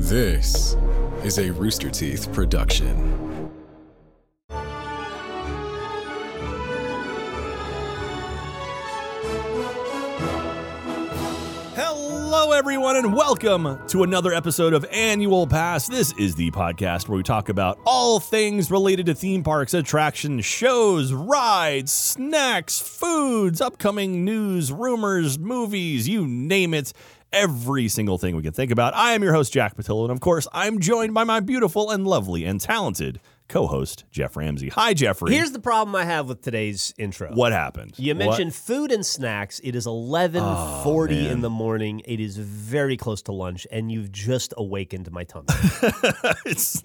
This is a Rooster Teeth production. Hello, everyone, and welcome to another episode of Annual Pass. This is the podcast where we talk about all things related to theme parks, attractions, shows, rides, snacks, foods, upcoming news, rumors, movies, you name it. Every single thing we can think about. I am your host, Jack Patillo, and of course, I'm joined by my beautiful and lovely and talented co-host, Jeff Ramsey. Hi, Jeffrey. Here's the problem I have with today's intro. What happened? You mentioned food and snacks. It is 11:40 in the morning. It is very close to lunch, and you've just awakened my tummy. It's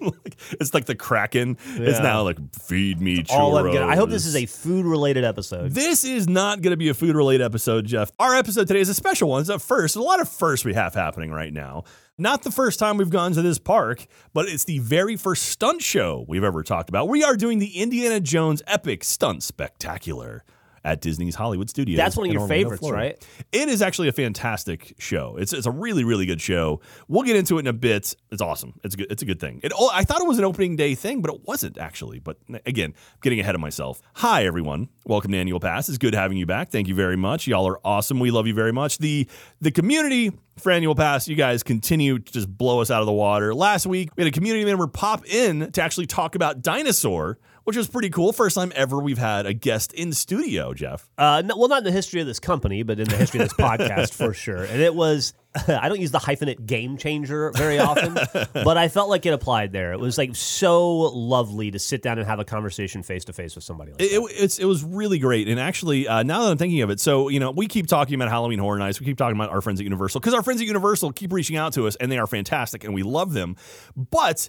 like the Kraken. Yeah. It's now like, feed me churros. I hope this is a food-related episode. This is not going to be a food-related episode, Jeff. Our episode today is a special one. It's a first. There's a lot of firsts we have happening right now. Not the first time we've gone to this park, but it's the very first stunt show we've ever talked about. We are doing the Indiana Jones Epic Stunt Spectacular at Disney's Hollywood Studios. That's one of your favorites, Florida, right? It is actually a fantastic show. It's a really, really good show. We'll get into it in a bit. It's awesome. It's a good thing. I thought it was an opening day thing, but it wasn't actually. But again, I'm getting ahead of myself. Hi, everyone. Welcome to Annual Pass. It's good having you back. Thank you very much. Y'all are awesome. We love you very much. The community for Annual Pass, you guys continue to just blow us out of the water. Last week, we had a community member pop in to actually talk about Dinosaur, which was pretty cool. First time ever we've had a guest in studio, Jeff. Well, not in the history of this company, but in the history of this podcast for sure. And it was... I don't use the hyphenate game changer very often, but I felt like it applied there. It was like so lovely to sit down and have a conversation face to face with somebody like that. It was really great. And actually, now that I'm thinking of it, so, you know, we keep talking about Halloween Horror Nights. We keep talking about our friends at Universal because our friends at Universal keep reaching out to us and they are fantastic and we love them. But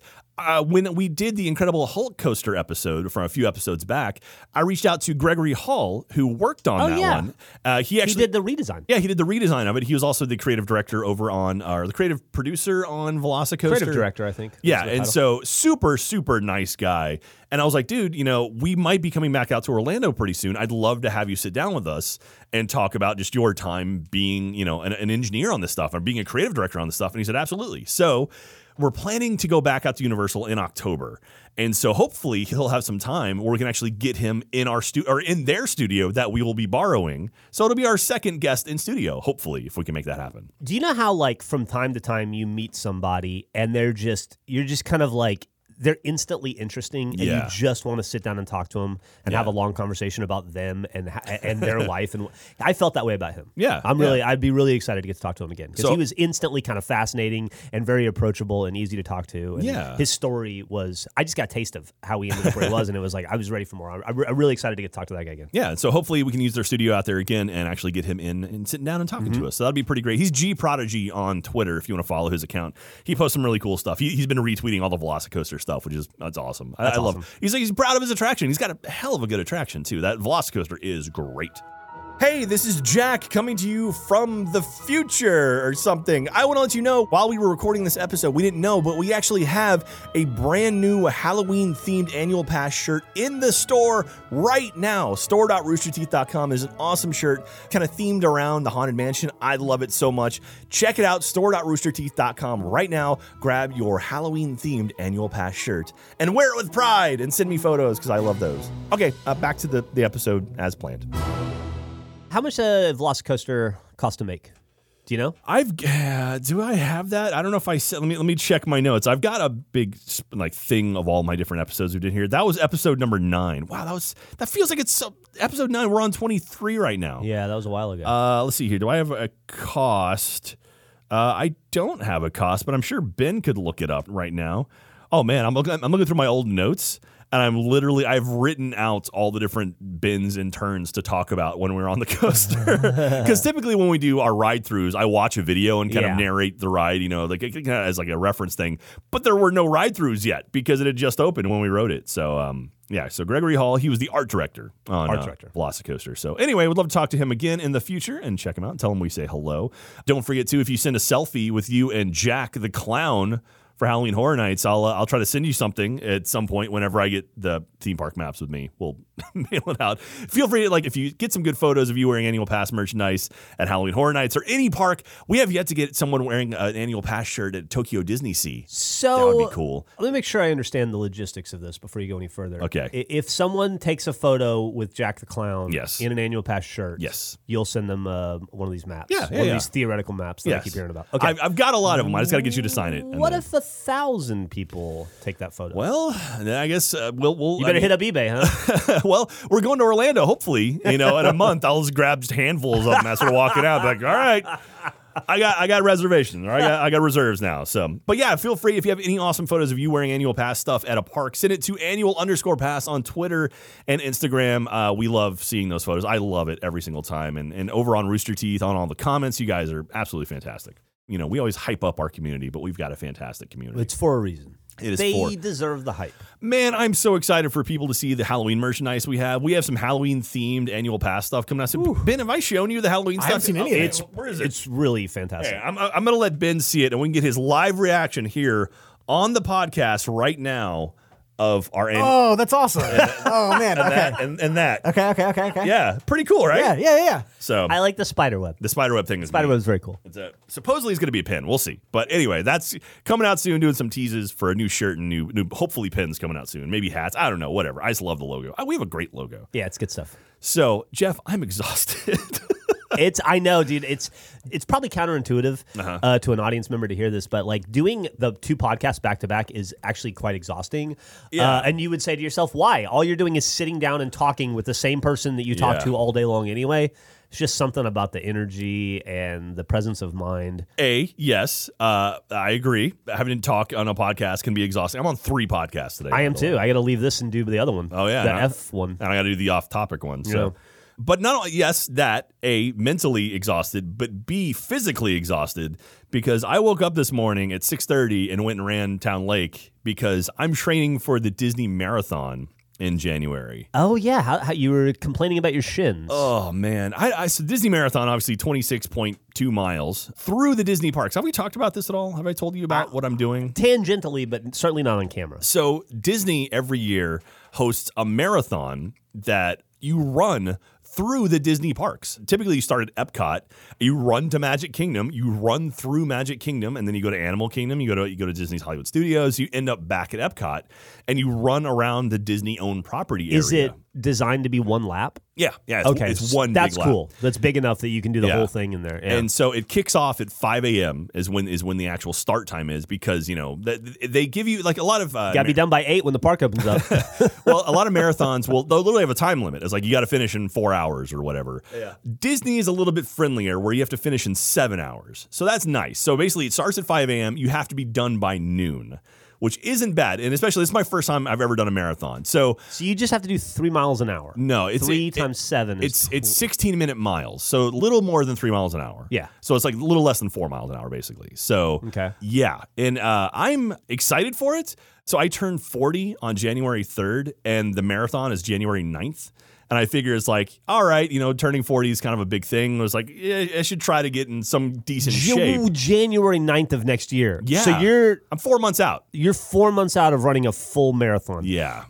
when we did the Incredible Hulk coaster episode from a few episodes back, I reached out to Gregory Hall, who worked on one. He did the redesign. Yeah, he did the redesign of it. He was also the creative director over on, or the creative producer on VelociCoaster. Creative director, I think. Yeah, and so super, super nice guy. And I was like, dude, you know, we might be coming back out to Orlando pretty soon. I'd love to have you sit down with us and talk about just your time being, you know, an engineer on this stuff or being a creative director on this stuff. And he said, absolutely. So we're planning to go back out to Universal in October. And so hopefully he'll have some time where we can actually get him in our in their studio that we will be borrowing. So it'll be our second guest in studio, hopefully, if we can make that happen. Do you know how, like, from time to time you meet somebody and you're just kind of like, they're instantly interesting and you just want to sit down and talk to them and have a long conversation about them and their life. And I felt that way about him. Yeah. I'd be really excited to get to talk to him again because he was instantly kind of fascinating and very approachable and easy to talk to. And his story was, I just got a taste of how he ended up where he was and it was like, I was ready for more. I'm really excited to get to talk to that guy again. Yeah. And so hopefully we can use their studio out there again and actually get him in and sitting down and talking to us. So that'd be pretty great. He's G Prodigy on Twitter if you want to follow his account. He posts some really cool stuff. He's been retweeting all the VelociCoaster stuff, which is awesome. I love it. He's proud of his attraction. He's got a hell of a good attraction too. That VelociCoaster is great. Hey, this is Jack coming to you from the future or something. I want to let you know, while we were recording this episode, we didn't know, but we actually have a brand new Halloween-themed Annual Pass shirt in the store right now. Store.roosterteeth.com is an awesome shirt, kind of themed around the Haunted Mansion. I love it so much. Check it out, store.roosterteeth.com right now. Grab your Halloween-themed Annual Pass shirt and wear it with pride and send me photos because I love those. Okay, back to the episode as planned. How much VelociCoaster cost to make? Do you know? Do I have that? I don't know if I said. Let me check my notes. I've got a big thing of all my different episodes we did here. That was episode number 9. Wow, that feels like it's episode 9. We're on 23 right now. Yeah, that was a while ago. Let's see here. Do I have a cost? I don't have a cost, but I'm sure Ben could look it up right now. Oh man, I'm looking through my old notes. And I've written out all the different bins and turns to talk about when we're on the coaster. Because typically when we do our ride-throughs, I watch a video and kind of narrate the ride, you know, like as like a reference thing. But there were no ride-throughs yet because it had just opened when we wrote it. So, so Gregory Hall, he was the art director on VelociCoaster. So anyway, we'd love to talk to him again in the future and check him out and tell him we say hello. Don't forget, too, if you send a selfie with you and Jack the Clown for Halloween Horror Nights, I'll try to send you something at some point whenever I get the theme park maps with me. We'll mail it out. Feel free to, like, if you get some good photos of you wearing Annual Pass merchandise at Halloween Horror Nights or any park. We have yet to get someone wearing an Annual Pass shirt at Tokyo DisneySea. So that would be cool. Let me make sure I understand the logistics of this before you go any further. Okay. If someone takes a photo with Jack the Clown in an Annual Pass shirt, you'll send them one of these maps. One of these theoretical maps that I keep hearing about. Okay. I've got a lot of them. I just got to get you to sign it. What if 1,000 people take that photo? Well, then I guess we'll you better hit up eBay, huh? Well, we're going to Orlando, hopefully. You know, in a month, I'll just grab just handfuls of them as we're walking out. Like, all right. I got reservations, or I got reserves now. So, but yeah, feel free if you have any awesome photos of you wearing Annual Pass stuff at a park, send it to annual_pass on Twitter and Instagram. We love seeing those photos. I love it every single time. And over on Rooster Teeth, on all the comments, you guys are absolutely fantastic. You know, we always hype up our community, but we've got a fantastic community. It's for a reason. They deserve the hype. Man, I'm so excited for people to see the Halloween merchandise we have. We have some Halloween-themed Annual Pass stuff coming out. I said, Ben, have I shown you the Halloween stuff? I haven't seen any of it. Where is it? It's really fantastic. Hey, I'm going to let Ben see it, and we can get his live reaction here on the podcast right now of our annual. Oh, that's awesome. That. Okay. Yeah, pretty cool, right? Yeah. So I like the spider web. The spider web thing is spider web is very cool. It's supposedly it's going to be a pin. We'll see. But anyway, that's coming out soon. Doing some teases for a new shirt and new hopefully pins coming out soon. Maybe hats. I don't know. Whatever. I just love the logo. We have a great logo. Yeah, it's good stuff. So Jeff, I'm exhausted. I know, dude. It's probably counterintuitive to an audience member to hear this, but like doing the two podcasts back to back is actually quite exhausting. Yeah. And you would say to yourself, why? All you're doing is sitting down and talking with the same person that you talk to all day long anyway. It's just something about the energy and the presence of mind. Yes. I agree. Having to talk on a podcast can be exhausting. I'm on 3 podcasts today. I am too. I got to leave this and do the other one. Oh, yeah. The F one. And I got to do the off-topic one. So. You know. But not only, that, A, mentally exhausted, but B, physically exhausted, because I woke up this morning at 6:30 and went and ran Town Lake because I'm training for the Disney Marathon in January. Oh, yeah. How you were complaining about your shins. Oh, man. So Disney Marathon, obviously, 26.2 miles through the Disney parks. Have we talked about this at all? Have I told you about what I'm doing? Tangentially, but certainly not on camera. So Disney every year hosts a marathon that you run through the Disney parks. Typically, you start at Epcot, you run to Magic Kingdom, you run through Magic Kingdom, and then you go to Animal Kingdom, you go to Disney's Hollywood Studios, you end up back at Epcot, and you run around the Disney-owned property area. Is it designed to be one lap? Yeah. It's one big lap. That's cool. That's big enough that you can do the whole thing in there. Yeah. And so it kicks off at 5 a.m. is when the actual start time is, because, you know, they give you like a lot of... got to be done by 8 when the park opens up. Well, a lot of marathons they'll literally have a time limit. It's like you got to finish in 4 hours or whatever. Yeah. Disney is a little bit friendlier where you have to finish in 7 hours. So that's nice. So basically it starts at 5 a.m. You have to be done by noon, which isn't bad, and especially this is my first time I've ever done a marathon. So you just have to do 3 miles an hour. No, it's 3 times 7. It's 16-minute miles, so a little more than 3 miles an hour. Yeah. So it's like a little less than 4 miles an hour, basically. So I'm excited for it. So I turned 40 on January 3rd, and the marathon is January 9th. And I figure it's like, all right, you know, turning 40 is kind of a big thing. I was like, I should try to get in some decent shape. January 9th of next year. Yeah. So I'm 4 months out. You're 4 months out of running a full marathon. Yeah.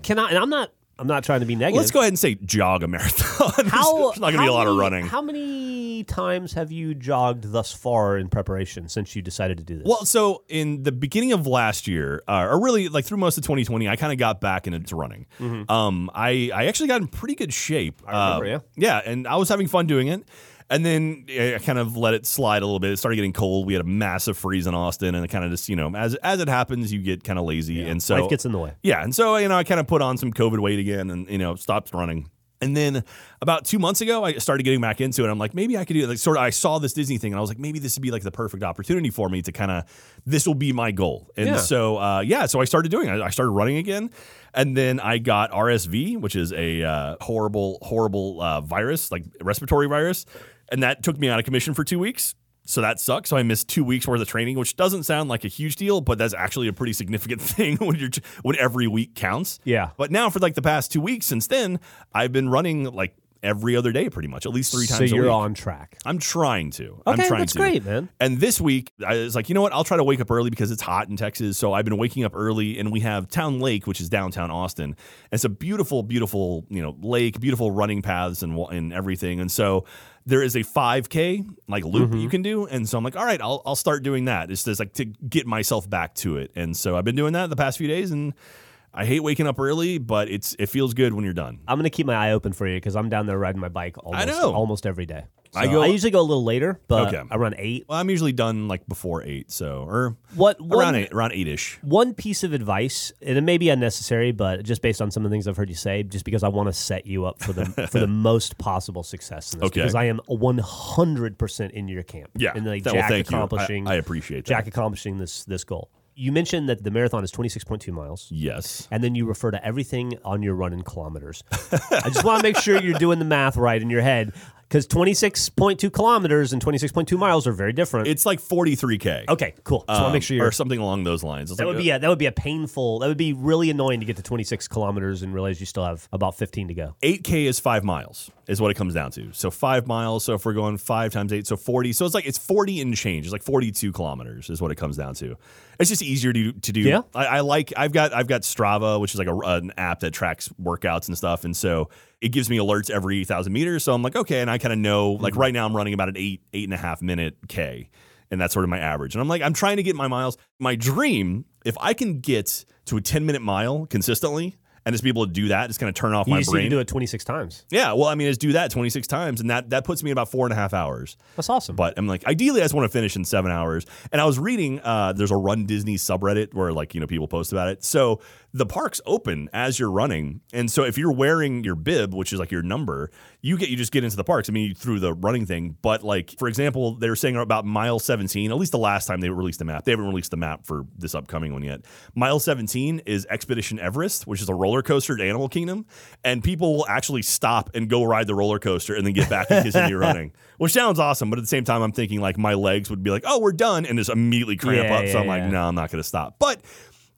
I'm not trying to be negative. Let's go ahead and say jog a marathon. There's not going to be a lot of running. How many times have you jogged thus far in preparation since you decided to do this? Well, so in the beginning of last year, or really like through most of 2020, I kind of got back into running. Mm-hmm. I actually got in pretty good shape. I remember, yeah. Yeah, and I was having fun doing it. And then I kind of let it slide a little bit. It started getting cold. We had a massive freeze in Austin, and it kind of just, you know, as it happens, you get kind of lazy, and so life gets in the way. Yeah, and so, you know, I kind of put on some COVID weight again, and, you know, stopped running. And then about 2 months ago, I started getting back into it. I'm like, maybe I could do it. Like, sort of, I saw this Disney thing, and I was like, maybe this would be like the perfect opportunity for me to kind of, this will be my goal. And so I started doing it. I started running again. And then I got RSV, which is a horrible virus, like respiratory virus. And that took me out of commission for 2 weeks. So that sucks. So I missed 2 weeks worth of training, which doesn't sound like a huge deal, but that's actually a pretty significant thing when every week counts. Yeah. But now for like the past 2 weeks since then, I've been running like every other day, pretty much, at least three times a week. So you're on track. I'm trying to. Okay, I'm trying that's great, man. And this week, I was like, you know what? I'll try to wake up early because it's hot in Texas. So I've been waking up early, and we have Town Lake, which is downtown Austin. It's a beautiful, beautiful, you know, lake, beautiful running paths and everything. And so there is a 5K like loop you can do, and so I'm like, all right, I'll start doing that. It's just like to get myself back to it. And so I've been doing that the past few days, and I hate waking up early, but it feels good when you're done. I'm going to keep my eye open for you because I'm down there riding my bike almost every day. So I usually go a little later, but okay. I run 8. Well, I'm usually done like before 8, around 8-ish. One piece of advice, and it may be unnecessary, but just based on some of the things I've heard you say, just because I want to set you up for the most possible success in this, because I am 100% in your camp. Yeah, and like Jack accomplishing. I appreciate that. Jack accomplishing this goal. You mentioned that the marathon is 26.2 miles. Yes. And then you refer to everything on your run in kilometers. I just want to make sure you're doing the math right in your head, because 26.2 kilometers and 26.2 miles are very different. It's like 43K. Okay, cool. So I want to make sure you're... Or something along those lines. It's that would be really annoying to get to 26 kilometers and realize you still have about 15 to go. 8K is 5 miles is what it comes down to. So 5 miles. So if we're going 5 times 8, so 40. So it's 40 and change. It's like 42 kilometers is what it comes down to. It's just easier to do. Yeah. I've got Strava, which is like an app that tracks workouts and stuff, and so it gives me alerts every 1,000 meters. So I'm like, okay, and I kind of know, like right now I'm running about an 8.5 minute K, and that's sort of my average. And I'm like, I'm trying to get my miles. My dream, if I can get to a 10-minute mile consistently and just be able to do that, just kind of turn off my brain. You do it 26 times. Yeah, well, I mean, just do that 26 times, and that puts me in about 4.5 hours. That's awesome. But I'm like, ideally, I just want to finish in 7 hours. And I was reading, there's a Run Disney subreddit where, like, you know, people post about it. So the park's open as you're running, and so if you're wearing your bib, which is like your number, you just get into the parks. I mean, through the running thing. But like, for example, they were saying about mile 17. At least the last time they released the map, they haven't released the map for this upcoming one yet. Mile 17 is Expedition Everest, which is a roller coaster to Animal Kingdom, and people will actually stop and go ride the roller coaster and then get back and continue running, which sounds awesome. But at the same time, I'm thinking like my legs would be like, oh, we're done, and just immediately cramp up. So I'm like, no, I'm not going to stop. But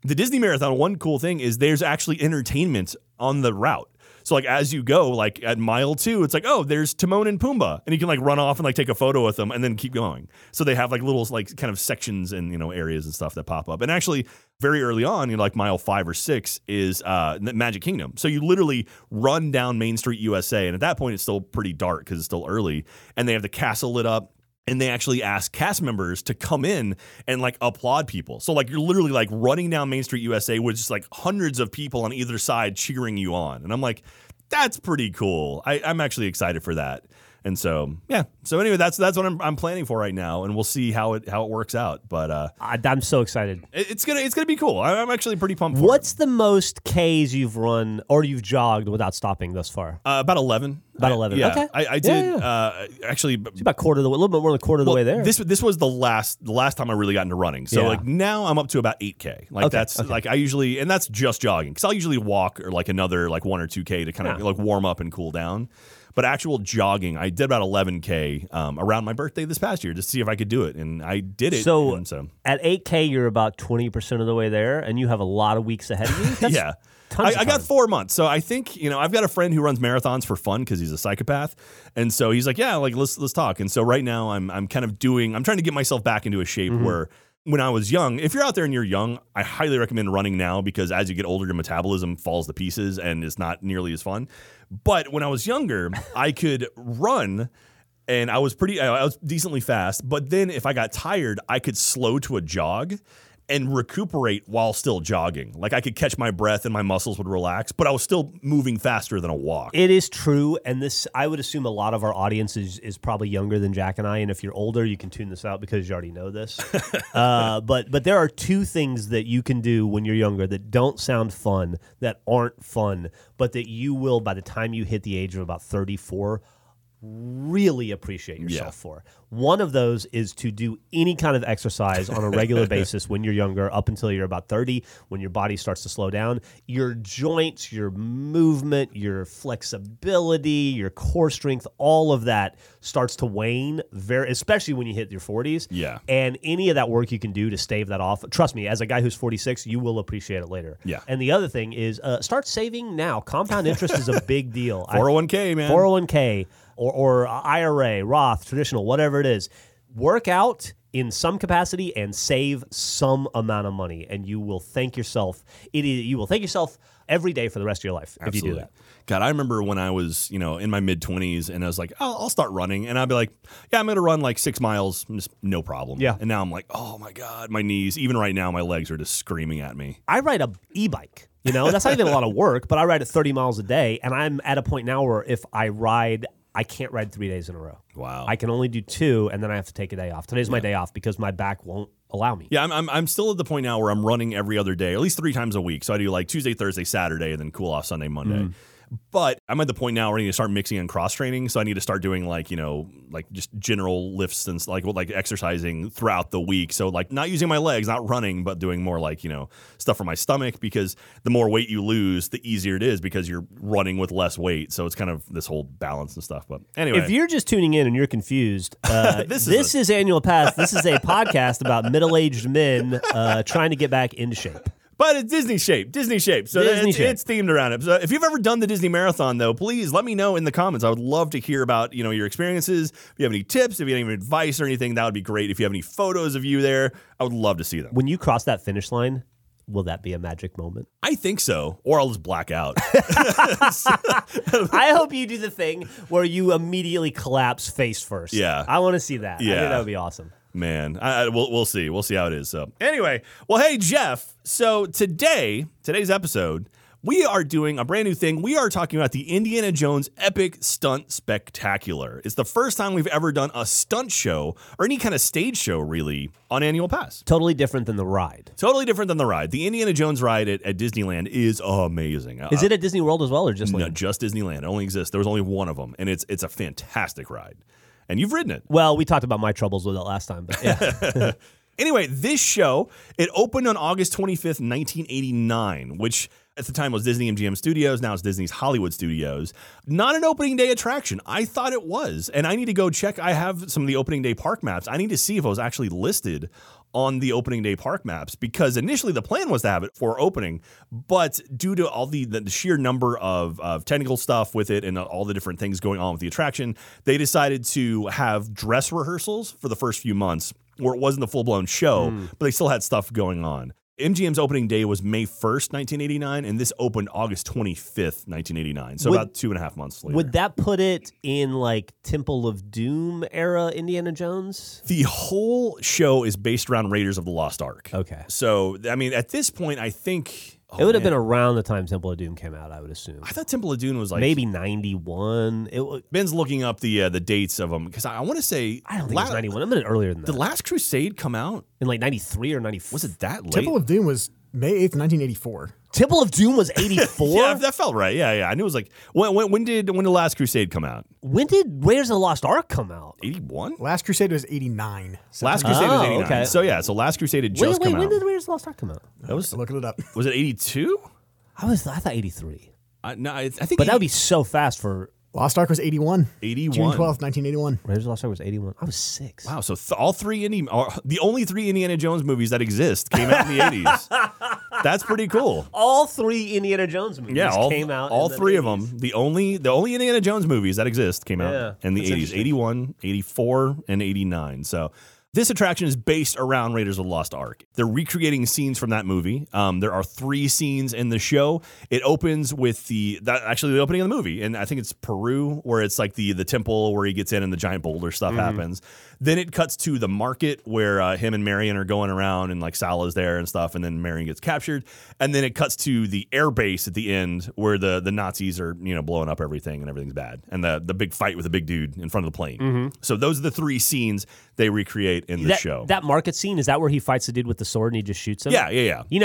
the Disney Marathon, one cool thing is there's actually entertainment on the route. So like as you go, like at mile 2, it's like, oh, there's Timon and Pumbaa, and you can like run off and like take a photo with them and then keep going. So they have like little like kind of sections and, you know, areas and stuff that pop up. And actually very early on, you know, like mile 5 or 6 is Magic Kingdom. So you literally run down Main Street USA, and at that point it's still pretty dark because it's still early, and they have the castle lit up. And they actually ask cast members to come in and like applaud people. So like you're literally like running down Main Street USA with just like hundreds of people on either side cheering you on. And I'm like, that's pretty cool. I'm actually excited for that. And so, yeah. So anyway, that's what I'm planning for right now, and we'll see how it works out. But I'm so excited. It's gonna be cool. I'm actually pretty pumped for it. What's the most Ks you've run or you've jogged without stopping thus far? About 11. About 11. Yeah. Okay. I did actually. It's about a little bit more than a quarter of the way there. This was the last time I really got into running. So like now I'm up to about 8K. Like like I usually, and that's just jogging, because I'll usually walk or like another like 1 or 2K to kind of like warm up and cool down. But actual jogging, I did about 11K around my birthday this past year, just to see if I could do it, and I did it. So at 8K, you're about 20% of the way there, and you have a lot of weeks ahead of you. That's I got 4 months, so I think, you know, I've got a friend who runs marathons for fun because he's a psychopath, and so he's like, yeah, like let's talk. And so right now, I'm kind of doing, I'm trying to get myself back into a shape where. When I was young, if you're out there and you're young, I highly recommend running now, because as you get older, your metabolism falls to pieces and it's not nearly as fun. But when I was younger, I could run and I was decently fast. But then if I got tired, I could slow to a jog and recuperate while still jogging. Like I could catch my breath and my muscles would relax, but I was still moving faster than a walk. It is true, and this, I would assume a lot of our audience is probably younger than Jack and I, and if you're older, you can tune this out because you already know this. But there are two things that you can do when you're younger that don't sound fun, that aren't fun, but that you will, by the time you hit the age of about 34, really appreciate yourself for. One of those is to do any kind of exercise on a regular basis when you're younger, up until you're about 30, when your body starts to slow down. Your joints, your movement, your flexibility, your core strength, all of that starts to wane, especially when you hit your 40s. Yeah. And any of that work you can do to stave that off, trust me, as a guy who's 46, you will appreciate it later. Yeah. And the other thing is start saving now. Compound interest is a big deal. 401k, man. 401k. Or IRA, Roth, traditional, whatever it is. Work out in some capacity and save some amount of money, and you will thank yourself. You will thank yourself every day for the rest of your life. Absolutely. If you do that. God, I remember when I was, in my mid-20s, and I was like, I'll start running. And I'd be like, yeah, I'm going to run like 6 miles, just no problem. Yeah. And now I'm like, oh, my God, my knees. Even right now, my legs are just screaming at me. I ride an e-bike. That's not even a lot of work, but I ride at 30 miles a day, and I'm at a point now where if I ride, I can't ride 3 days in a row. Wow. I can only do two, and then I have to take a day off. Today's my day off because my back won't allow me. Yeah, I'm still at the point now where I'm running every other day, at least 3 times a week. So I do like Tuesday, Thursday, Saturday, and then cool off Sunday, Monday. But I'm at the point now where I need to start mixing and cross training. So I need to start doing like just general lifts and like exercising throughout the week. So like not using my legs, not running, but doing more like, stuff for my stomach, because the more weight you lose, the easier it is because you're running with less weight. So it's kind of this whole balance and stuff. But anyway, if you're just tuning in and you're confused, this is Annual Pass. This is a podcast about middle-aged men trying to get back into shape. But it's Disney shape. So it's themed around it. So if you've ever done the Disney Marathon, though, please let me know in the comments. I would love to hear about, your experiences. If you have any tips, if you have any advice or anything, that would be great. If you have any photos of you there, I would love to see them. When you cross that finish line, will that be a magic moment? I think so, or I'll just black out. I hope you do the thing where you immediately collapse face first. Yeah. I want to see that. Yeah. I think that would be awesome. Man, we'll see. We'll see how it is. So anyway, well, hey, Jeff. So today's episode, we are doing a brand new thing. We are talking about the Indiana Jones Epic Stunt Spectacular. It's the first time we've ever done a stunt show or any kind of stage show, really, on Annual Pass. Totally different than the ride. The Indiana Jones ride at Disneyland is amazing. Is it at Disney World as well, or just Disneyland? No, just Disneyland. It only exists. There was only one of them, and it's a fantastic ride. And you've ridden it. Well, we talked about my troubles with it last time, but yeah. Anyway, this show, it opened on August 25th, 1989, which at the time was Disney-MGM Studios. Now it's Disney's Hollywood Studios. Not an opening day attraction. I thought it was. And I need to go check. I have some of the opening day park maps. I need to see if it was actually listed on the opening day park maps, because initially the plan was to have it for opening, but due to all the sheer number of technical stuff with it and all the different things going on with the attraction, they decided to have dress rehearsals for the first few months where it wasn't a full-blown show, but they still had stuff going on. MGM's opening day was May 1st, 1989, and this opened August 25th, 1989, so about 2.5 months later. Would that put it in, like, Temple of Doom era Indiana Jones? The whole show is based around Raiders of the Lost Ark. Okay. So, I mean, at this point, I think... Oh, it would have been around the time Temple of Doom came out, I would assume. I thought Temple of Doom was like... Maybe 91. Ben's looking up the dates of them, because I want to say... I don't think it was 91. I'm a little earlier than that. The Last Crusade come out? In like 93 or 94. Was it that late? Temple of Doom was May 8th, 1984. Temple of Doom was 84? Yeah, that felt right. Yeah, yeah. I knew it was like... When did The Last Crusade come out? When did Raiders of the Lost Ark come out? 81? Last Crusade was 89. Okay. So yeah, Last Crusade had just come out. When did Raiders of the Lost Ark come out? I was looking it up. Was it 82? I thought 83. I think... But that would be so fast for... Lost Ark was 81. June 12th, 1981. Raiders of the Lost Ark was 81. I was 6. Wow, so the only 3 Indiana Jones movies that exist came out in the 80s. That's pretty cool. All 3 Indiana Jones movies came out in the 80s. All 3 of them. The only Indiana Jones movies that exist came out in the 80s. 81, 84, and 89. So... This attraction is based around Raiders of the Lost Ark. They're recreating scenes from that movie. There are 3 scenes in the show. It opens with the opening of the movie, and I think it's Peru, where it's like the temple where he gets in and the giant boulder stuff happens. Then it cuts to the market where him and Marion are going around, and like Salah's there and stuff, and then Marion gets captured. And then it cuts to the air base at the end where the Nazis are blowing up everything and everything's bad, and the big fight with the big dude in front of the plane. So those are the 3 scenes they recreate in the show. That market scene, is that where he fights the dude with the sword and he just shoots him? Yeah.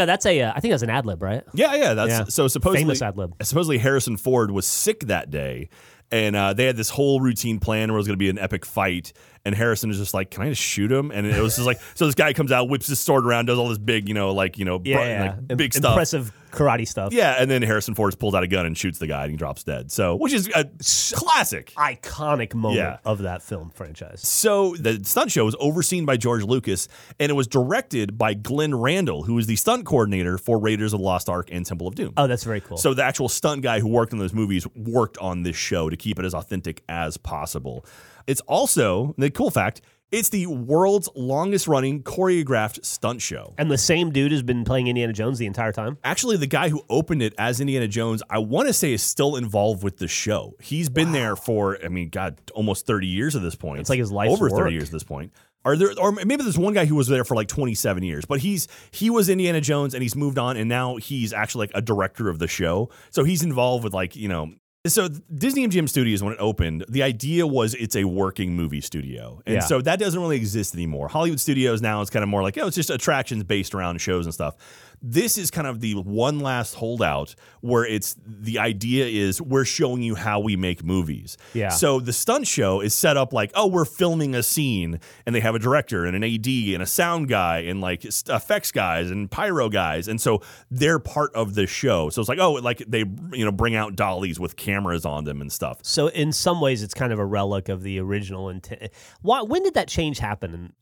That's I think that's an ad lib, right? Yeah. So supposedly, famous ad lib. Supposedly Harrison Ford was sick that day, And they had this whole routine plan where it was going to be an epic fight. And Harrison is just like, can I just shoot him? And it was just like, so this guy comes out, whips his sword around, does all this big, big stuff. Impressive karate stuff. Yeah, and then Harrison Ford pulls out a gun and shoots the guy and he drops dead. So, which is a classic. Iconic moment of that film franchise. So the stunt show was overseen by George Lucas, and it was directed by Glenn Randall, who was the stunt coordinator for Raiders of the Lost Ark and Temple of Doom. Oh, that's very cool. So the actual stunt guy who worked on those movies worked on this show to keep it as authentic as possible. It's also, the cool fact, it's the world's longest-running choreographed stunt show. And the same dude has been playing Indiana Jones the entire time? Actually, the guy who opened it as Indiana Jones, I want to say, is still involved with the show. He's been there for, almost 30 years at this point. It's like his life's work. Over 30 years at this point. Or maybe there's one guy who was there for like 27 years, but he was Indiana Jones, and he's moved on, and now he's actually like a director of the show. So he's involved with So Disney-MGM Studios, when it opened, the idea was it's a working movie studio. And so that doesn't really exist anymore. Hollywood Studios now is kind of more like, it's just attractions based around shows and stuff. This is kind of the one last holdout where it's the idea is we're showing you how we make movies. Yeah. So the stunt show is set up like, we're filming a scene, and they have a director and an AD and a sound guy and like effects guys and pyro guys. And so they're part of the show. So it's like, they bring out dollies with cameras on them and stuff. So in some ways, it's kind of a relic of the original intent. When did that change happen?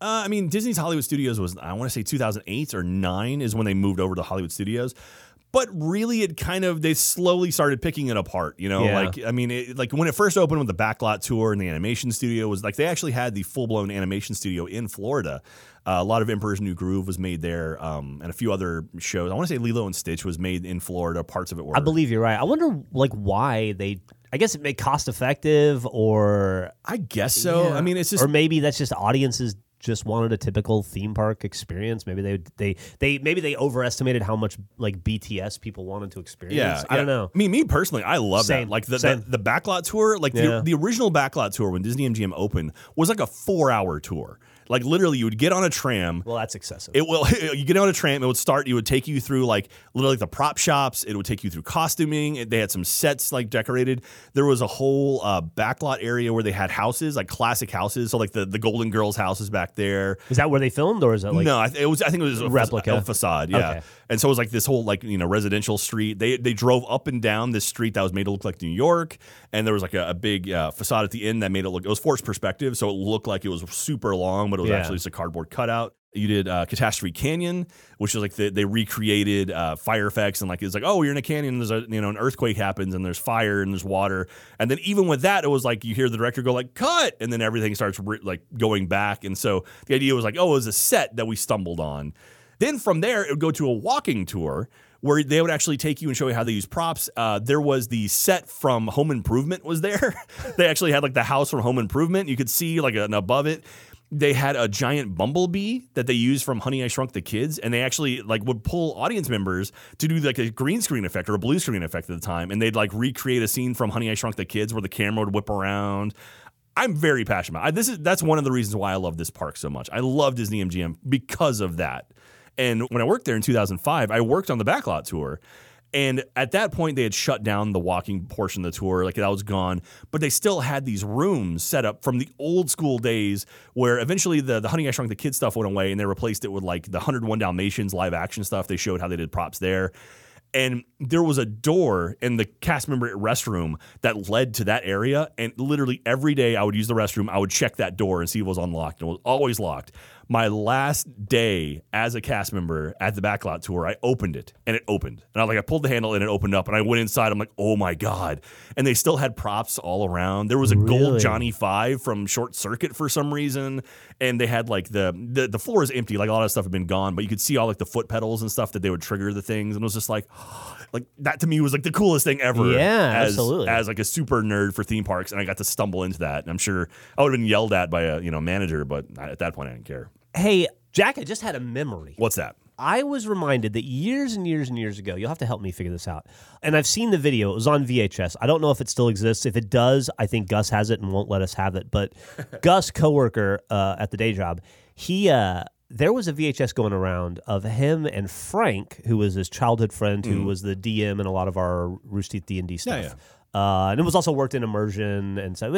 Disney's Hollywood Studios was, I want to say 2008 or 9 is when they moved over to Hollywood Studios. But really, they slowly started picking it apart, when it first opened with the Backlot Tour and the animation studio was like, they actually had the full-blown animation studio in Florida. A lot of Emperor's New Groove was made there, and a few other shows. I want to say Lilo and Stitch was made in Florida. Parts of it were. I believe you're right. I wonder why they... I guess it made cost effective, or... I guess so. Yeah. It's just... Or maybe that's just audiences... just wanted a typical theme park experience. Maybe they overestimated how much like BTS people wanted to experience. Yeah, I don't know. Me personally, I love that. Like the Backlot Tour, the original Backlot Tour when Disney MGM opened was like a 4-hour tour. Like literally, you would get on a tram. Well, that's excessive. You get on a tram. It would start. It would take you through the prop shops. It would take you through costuming. They had some sets decorated. There was a whole backlot area where they had houses, classic houses. So the Golden Girls houses back there. Is that where they filmed, or is that no? I think it was a replica, a facade. Yeah. Okay. And so it was this whole residential street. They drove up and down this street that was made to look like New York, and there was a big facade at the end that made it look. It was forced perspective, so it looked like it was super long, but it was actually just a cardboard cutout. You did Catastrophe Canyon, which is they recreated fire effects, and you're in a canyon, and there's an earthquake happens, and there's fire, and there's water, and then even with that, it was you hear the director go cut, and then everything starts going back, and so the idea was it was a set that we stumbled on. Then from there, it would go to a walking tour, where they would actually take you and show you how they use props. There was the set from Home Improvement was there. They actually had the house from Home Improvement. You could see an above it. They had a giant bumblebee that they used from Honey, I Shrunk the Kids, and they actually would pull audience members to do a green screen effect or a blue screen effect at the time, and they'd recreate a scene from Honey, I Shrunk the Kids where the camera would whip around. I'm very passionate about it. That's one of the reasons why I love this park so much. I love Disney MGM because of that. And when I worked there in 2005, I worked on the Backlot Tour. And at that point, they had shut down the walking portion of the tour. That was gone. But they still had these rooms set up from the old school days where eventually the Honey, I Shrunk the Kids stuff went away, and they replaced it with the 101 Dalmatians live action stuff. They showed how they did props there. And there was a door in the cast member restroom that led to that area. And literally every day I would use the restroom. I would check that door and see if it was unlocked. It was always locked. My last day as a cast member at the Backlot Tour, I opened it, and it opened. And I pulled the handle, and it opened up. And I went inside. I'm like, oh, my God. And they still had props all around. There was a gold Johnny 5 from Short Circuit for some reason. And they had, the floor is empty. A lot of stuff had been gone. But you could see all, the foot pedals and stuff that they would trigger the things. And it was just that to me was the coolest thing ever. Yeah, absolutely. As a super nerd for theme parks, and I got to stumble into that. And I'm sure I would have been yelled at by a manager, but at that point I didn't care. Hey, Jack, I just had a memory. What's that? I was reminded that years and years and years ago, you'll have to help me figure this out. And I've seen the video. It was on VHS. I don't know if it still exists. If it does, I think Gus has it and won't let us have it. But Gus, coworker at the day job, there was a VHS going around of him and Frank, who was his childhood friend, who was the DM in a lot of our Rooster Teeth D&D stuff. Yeah, yeah. And it was also worked in immersion, and so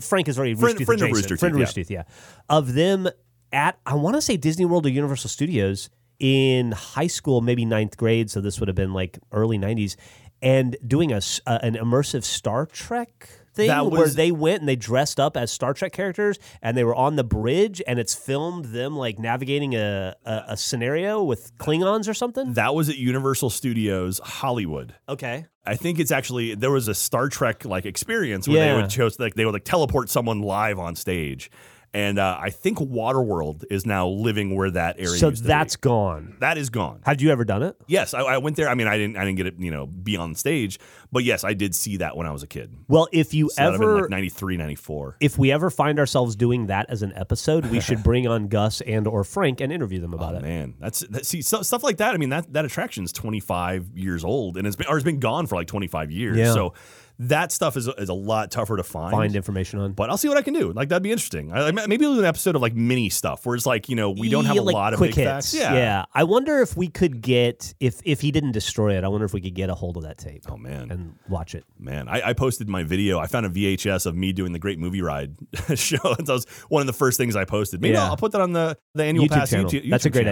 Frank is very Rooster Teeth, yeah. Of them at, I want to say, Disney World or Universal Studios in high school, maybe ninth grade, so this would have been like early 90s, and doing an immersive Star Trek thing where they went and they dressed up as Star Trek characters and they were on the bridge and it's filmed them like navigating a scenario with Klingons or something? That was at Universal Studios Hollywood. Okay. I think it's actually, there was a Star Trek like experience where they would teleport someone live on stage. And I think Waterworld is now living where that area is. So that's gone. That is gone. Had you ever done it? Yes, I went there. I mean, I didn't get it, be on stage. But yes, I did see that when I was a kid. Well, if you ever... that would have been like 93, 94. If we ever find ourselves doing that as an episode, we should bring on Gus and or Frank and interview them about it. Oh, man. Stuff like that. I mean, that attraction's 25 years old, and it's been gone for like 25 years. Yeah. So... that stuff is a lot tougher to find information on. But I'll see what I can do. Like, that'd be interesting. Maybe we'll do an episode of like mini stuff where it's like, we don't have like a lot of quick big hits. Facts. Yeah. I wonder if we could get, if he didn't destroy it, I wonder if we could get a hold of that tape. Oh, man. And watch it. Man, I posted my video. I found a VHS of me doing the Great Movie Ride show. That was one of the first things I posted. Maybe I'll put that on the Annual Pass channel. YouTube. That's a great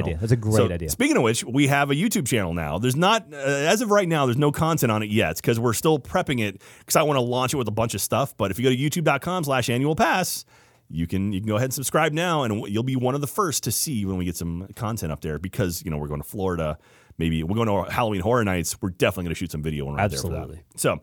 idea. Speaking of which, we have a YouTube channel now. There's not, as of right now, there's no content on it yet because we're still prepping it. Because I want to launch it with a bunch of stuff. But if you go to youtube.com/annualpass, you can go ahead and subscribe now. And you'll be one of the first to see when we get some content up there. Because, we're going to Florida. Maybe we're going to Halloween Horror Nights. We're definitely going to shoot some video when we're there for that. So,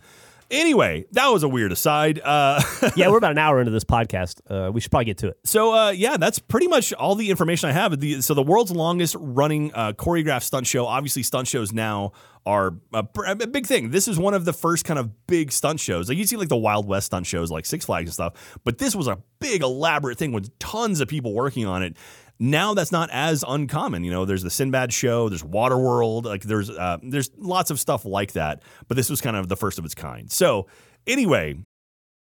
anyway, that was a weird aside. Yeah, we're about an hour into this podcast. We should probably get to it. So, that's pretty much all the information I have. The world's longest running choreographed stunt show. Obviously, stunt shows now are a big thing. This is one of the first kind of big stunt shows. Like you see like the Wild West stunt shows like Six Flags and stuff, but this was a big elaborate thing with tons of people working on it. Now that's not as uncommon. There's the Sinbad show, there's Waterworld, like there's lots of stuff like that, but this was kind of the first of its kind. So anyway.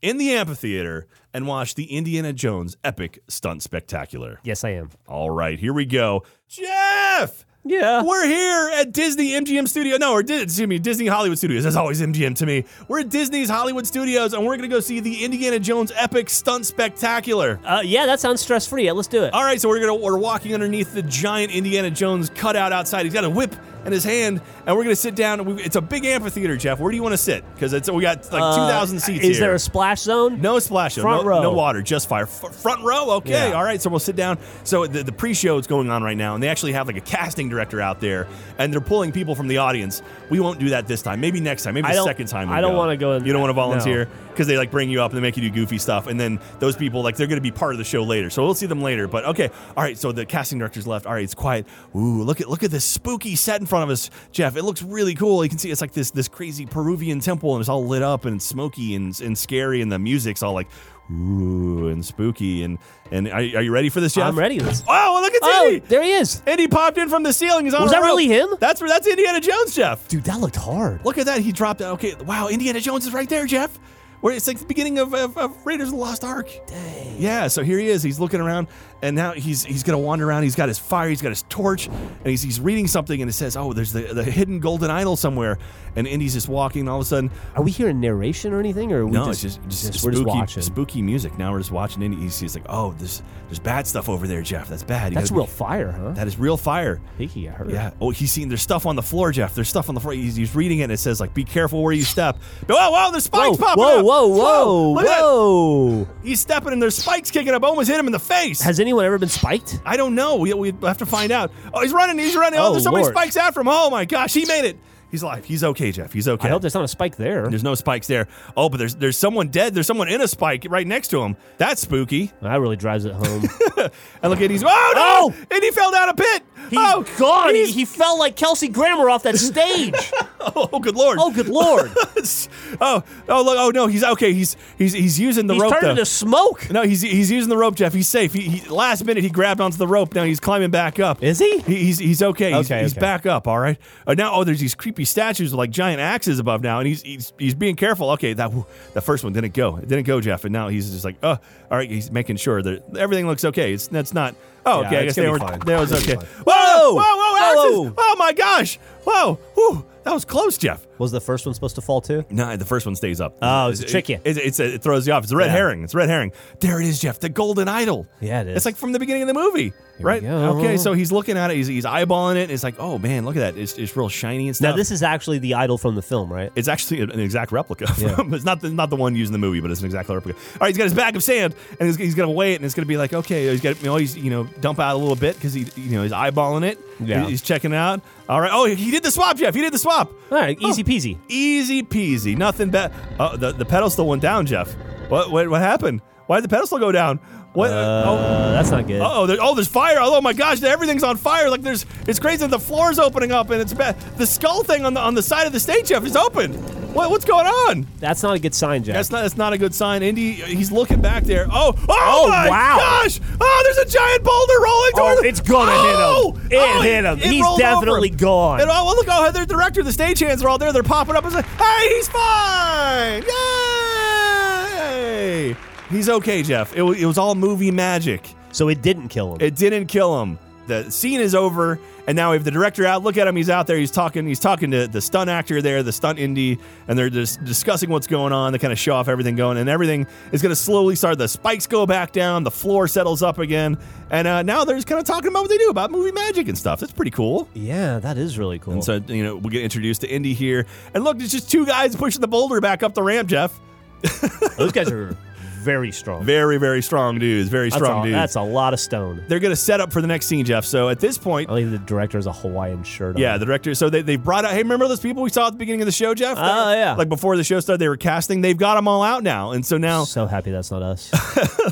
in the amphitheater and watch the Indiana Jones Epic Stunt Spectacular? Yes, I am. All right, here we go. Jeff! Yeah? We're here at Disney-MGM Studios. No, Disney Hollywood Studios. That's always MGM to me. We're at Disney's Hollywood Studios, and we're going to go see the Indiana Jones Epic Stunt Spectacular. Yeah, that sounds stress-free. Yeah, let's do it. All right, so we're walking underneath the giant Indiana Jones cutout outside. He's got a whip in his hand, and we're going to sit down. And it's a big amphitheater, Jeff. Where do you want to sit? Because we got like 2,000 seats here. Is there a splash zone? No splash zone. Front row. No water, just fire. Front row? Okay. Yeah. All right, so we'll sit down. So the pre-show is going on right now, and they actually have like a casting director out there, and they're pulling people from the audience. We won't do that this time. Maybe next time. Maybe the second time we go. I don't want to go in. You don't want to volunteer? Because they like bring you up and they make you do goofy stuff, and then those people, like, they're going to be part of the show later. So we'll see them later. But okay. All right, so the casting director's left. All right, it's quiet. Ooh, look at this spooky set in front of us, Jeff. It looks really cool. You can see it's like this crazy Peruvian temple, and it's all lit up and smoky and scary, and the music's all like ooh and spooky, and are you ready for this, Jeff? I'm ready. Oh, look, it's Indy. There he is. Indy popped in from the ceiling. He's on. Was that really him? That's Indiana Jones, Jeff. Dude, that looked hard. Look at that. He dropped out. Okay, wow. Indiana Jones is right there, Jeff. It's like the beginning of Raiders of the Lost Ark. Dang. Yeah, so here he is. He's looking around, and now he's going to wander around. He's got his fire. He's got his torch, and he's reading something, and it says, oh, there's the hidden golden idol somewhere. And Indy's just walking, and all of a sudden... Are we hearing narration or anything? Or no, it's just we're spooky, just watching. Spooky music. Now we're just watching Indy. He's like, oh, there's bad stuff over there, Jeff. That's bad. That's real fire, huh? That is real fire. Peaky, I heard. Yeah. Oh, he's seeing there's stuff on the floor, Jeff. There's stuff on the floor. He's reading it, and it says, like, be careful where you step. Whoa, there's spikes popping up. Whoa. He's stepping and there's spikes kicking up. Almost hit him in the face. Has anyone ever been spiked? I don't know. We have to find out. Oh, he's running. Oh, there's so many spikes after him. Oh, my gosh. He made it. He's alive. He's okay, Jeff. He's okay. I hope there's not a spike there. There's no spikes there. Oh, but there's someone dead. There's someone in a spike right next to him. That's spooky. That really drives it home. And look at he's oh no! And he fell down a pit. He's gone. He fell like Kelsey Grammer off that stage. Oh, good lord. Oh, good lord. oh look. Oh no. He's okay. He's using the rope. He's turned into smoke. No, he's using the rope, Jeff. He's safe. He last minute he grabbed onto the rope. Now he's climbing back up. Is he? He's okay. He's back up. All right. Now there's these creepy statues with like giant axes above now, and he's being careful. Okay, that first one didn't go. It didn't go, Jeff, and now he's just like, oh, all right. He's making sure that everything looks okay. That's not. Oh, yeah, okay. I guess that was okay. Whoa! Whoa! Whoa! Axes! Oh my gosh! Whoa! Whew. That was close, Jeff. Was the first one supposed to fall too? No, the first one stays up. Oh, it's tricky. It throws you off. It's a red herring. It's a red herring. There it is, Jeff. The golden idol. Yeah, it is. It's like from the beginning of the movie, right? Okay, so he's looking at it. He's eyeballing it. And it's like, oh man, look at that. It's real shiny and stuff. Now this is actually the idol from the film, right? It's actually an exact replica. Yeah. It's not the one used in the movie, but it's an exact replica. All right, he's got his bag of sand, and he's gonna weigh it, and it's gonna be like, okay, he's got to always dump out a little bit because he's eyeballing it. Yeah. He's checking it out. All right. Oh, he did the swap, Jeff. He did the swap. All right. Easy peasy. Easy peasy. Nothing bad. Oh, the pedestal went down, Jeff. What happened? Why did the pedestal go down? What? That's not good. Uh-oh. There's fire. Oh, my gosh. Everything's on fire. Like, it's crazy that the floor's opening up, and it's bad. The skull thing on the side of the stage, Jeff, is open. What's going on? That's not a good sign, Jeff. That's not a good sign. Indy, he's looking back there. Oh my gosh! Oh, there's a giant boulder rolling towards him. It's gonna hit him. It hit him. He's definitely gone. And look! Oh, the director, the stagehands are all there. They're popping up and saying, "Hey, he's fine! Yay! He's okay, Jeff. It was all movie magic." So it didn't kill him. It didn't kill him. The scene is over, and now we have the director out. Look at him. He's out there. He's talking to the stunt actor there, the stunt indie, and they're just discussing what's going on. They kind of show off everything going, and everything is going to slowly start. The spikes go back down. The floor settles up again, and now they're just kind of talking about what they do, about movie magic and stuff. That's pretty cool. Yeah, that is really cool. And so, we get introduced to Indy here. And look, there's just two guys pushing the boulder back up the ramp, Jeff. Those guys are... very strong. Very, very strong dudes. That's a lot of stone. They're going to set up for the next scene, Jeff. So at this point... I think the director has a Hawaiian shirt on. Yeah, the director... So they brought out... Hey, remember those people we saw at the beginning of the show, Jeff? Oh, yeah. Like before the show started, they were casting. They've got them all out now. And so now... So happy that's not us.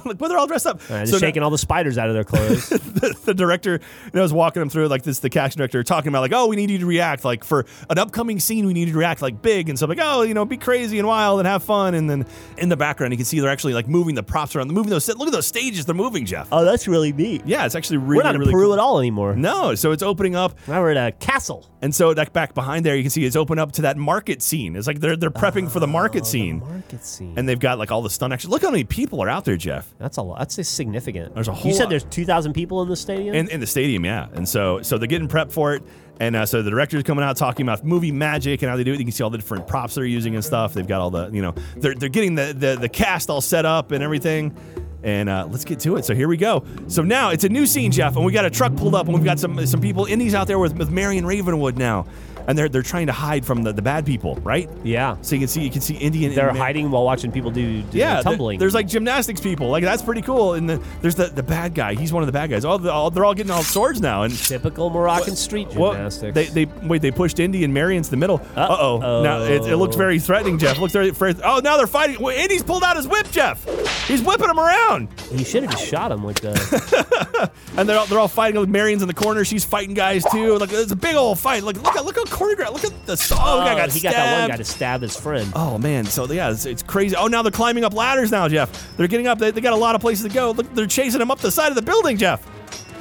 Well, they're all dressed up. All right, so shaking all the spiders out of their clothes. The director was walking them through, like this, the casting director, talking about like, oh, we need you to react. Like for an upcoming scene, we need you to react like big. And so like, oh, be crazy and wild and have fun. And then in the background, you can see they're actually like moving the props around, moving those. Look at those stages they're moving, Jeff. Oh, that's really neat. Yeah, it's actually really. We're not really in Peru cool. at all anymore. No, so it's opening up. Now we're at a castle, and so like back behind there, you can see it's open up to that market scene. It's like they're prepping for the market scene. The market scene, and they've got like all the stunt action. Look how many people are out there, Jeff. That's a lot. That's significant. There's a whole. You said there's 2,000 people in the stadium. In the stadium, yeah, and so they're getting prepped for it. And so the director's coming out talking about movie magic and how they do it. You can see all the different props they're using and stuff. They've got all the, they're getting the cast all set up and everything. And let's get to it. So here we go. So now it's a new scene, Jeff, and we got a truck pulled up, and we've got some people indies out there with Marion Ravenwood now. And they're trying to hide from the bad people, right? Yeah. So you can see Indian. They're hiding while watching people do tumbling. There's like gymnastics people, like that's pretty cool. And there's the bad guy. He's one of the bad guys. They're all getting all swords now. And typical Moroccan street gymnastics. They pushed Indy and Marion's the middle. Uh oh. Now it looked very threatening, Jeff. It looks very. Oh, now they're fighting. Well, Indy's pulled out his whip, Jeff. He's whipping him around. He should have just shot him with the. And they're all fighting. Like Marion's in the corner. She's fighting guys too. Like it's a big old fight. Look how. Look at the guy got stabbed. He got that one guy to stab his friend. Oh man, so yeah, it's crazy. Oh, now they're climbing up ladders now, Jeff. They're getting up. They got a lot of places to go. Look, they're chasing him up the side of the building, Jeff.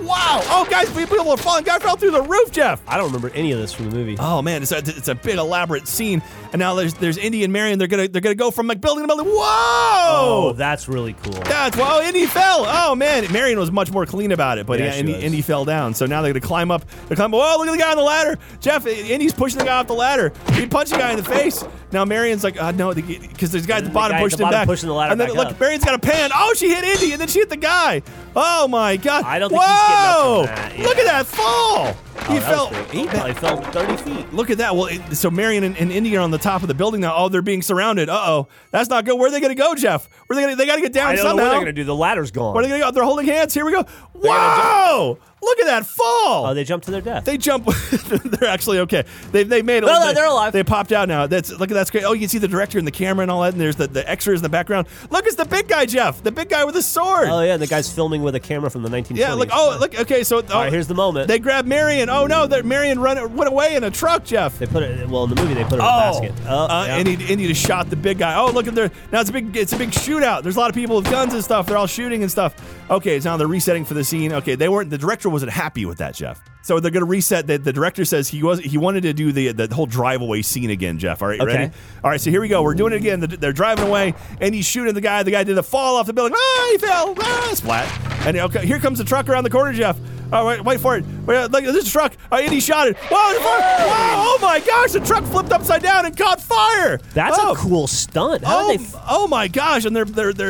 Wow! Oh, guys, people are falling. Guy fell through the roof, Jeff. I don't remember any of this from the movie. Oh man, it's a big elaborate scene. And now there's Indy and Marion. They're gonna go from like building to building. Whoa! Oh, that's really cool. That's wow! Indy fell. Oh man, Marion was much more clean about it, but yeah, Indy fell down. So now they're gonna climb up. They're climbing. Whoa! Look at the guy on the ladder, Jeff. Indy's pushing the guy off the ladder. He punched the guy in the face. Now Marion's like, no, because there's a guy at the bottom pushing him back. Pushing the ladder. And then look, Marion's got a pan. Oh, she hit Indy, and then she hit the guy. Oh my God! I don't think he's getting up from that. Yeah. Look at that fall! He probably fell 30 feet. Look at that. Well, so Marion and Indy are on the top of the building now. Oh, they're being surrounded. Uh-oh. That's not good. Where are they going to go, Jeff? Where are they got to get down somehow. I don't know what they're going to do. The ladder's gone. Where are they going to go? They're holding hands. Here we go. Whoa! Look at that fall! Oh, they jumped to their death. They jump. They're actually okay. They made it. No, they're alive. They popped out now. Look at that screen. Oh, you can see the director and the camera and all that, and there's the extras in the background. Look, it's the big guy, Jeff. The big guy with a sword. Oh, yeah, the guy's filming with a camera from the 1920s. Yeah, look. Oh, look. Okay, so... all right, here's the moment. They grabbed Marion. Oh, no, Marion went away in a truck, Jeff. They put it... Well, in the movie, they put her in a basket. Oh, yeah. And he just shot the big guy. Oh, look at their... Now, it's a big shootout. There's a lot of people with guns and stuff. They're all shooting and stuff. Okay, so now they're resetting for the scene. Okay, they weren't... The director wasn't happy with that, Jeff. So they're going to reset. The director says he wanted to do the whole drive away scene again, Jeff. All right, okay. Ready? All right, so here we go. We're doing it again. They're driving away, and he's shooting the guy. The guy did a fall off the building. Ah, he fell. Ah, splat. And okay, here comes the truck around the corner, Jeff. All right, wait for it. Wait, look, this truck. Right, and he shot it. Whoa, oh, my gosh. The truck flipped upside down and caught fire. That's a cool stunt. How did they oh, my gosh. And they're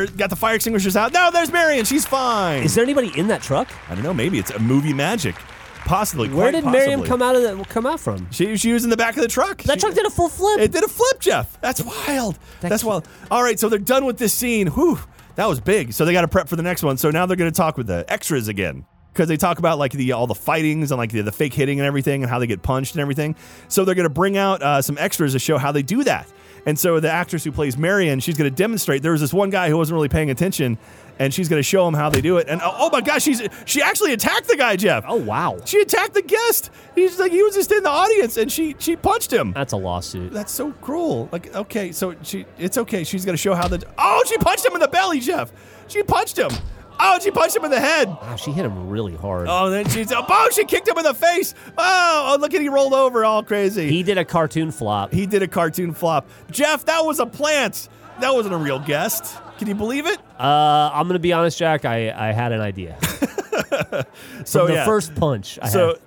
got the fire extinguishers out. No, there's Marion. She's fine. Is there anybody in that truck? I don't know. Maybe it's a movie magic. Possibly. Where did Marion come out from? She was in the back of the truck. That truck did a full flip. It did a flip, Jeff. That's wild. That's wild. All right, so they're done with this scene. Whew, that was big. So they got to prep for the next one. So now they're going to talk with the extras again. Because they talk about like all the fightings and like the fake hitting and everything and how they get punched and everything. So they're going to bring out some extras to show how they do that. And so the actress who plays Marion, she's going to demonstrate. There was this one guy who wasn't really paying attention, and she's going to show him how they do it. And oh my gosh, she actually attacked the guy, Jeff. Oh wow, she attacked the guest. He's like he was just in the audience, and she punched him. That's a lawsuit. That's so cruel. Like okay, so it's okay. She's going to show how she punched him in the belly, Jeff. She punched him. Oh, she punched him in the head. Wow, she hit him really hard. Oh, then she kicked him in the face. Oh, look at he rolled over all crazy. He did a cartoon flop. Jeff, that was a plant. That wasn't a real guest. Can you believe it? I'm going to be honest, Jack. I had an idea. So the first punch.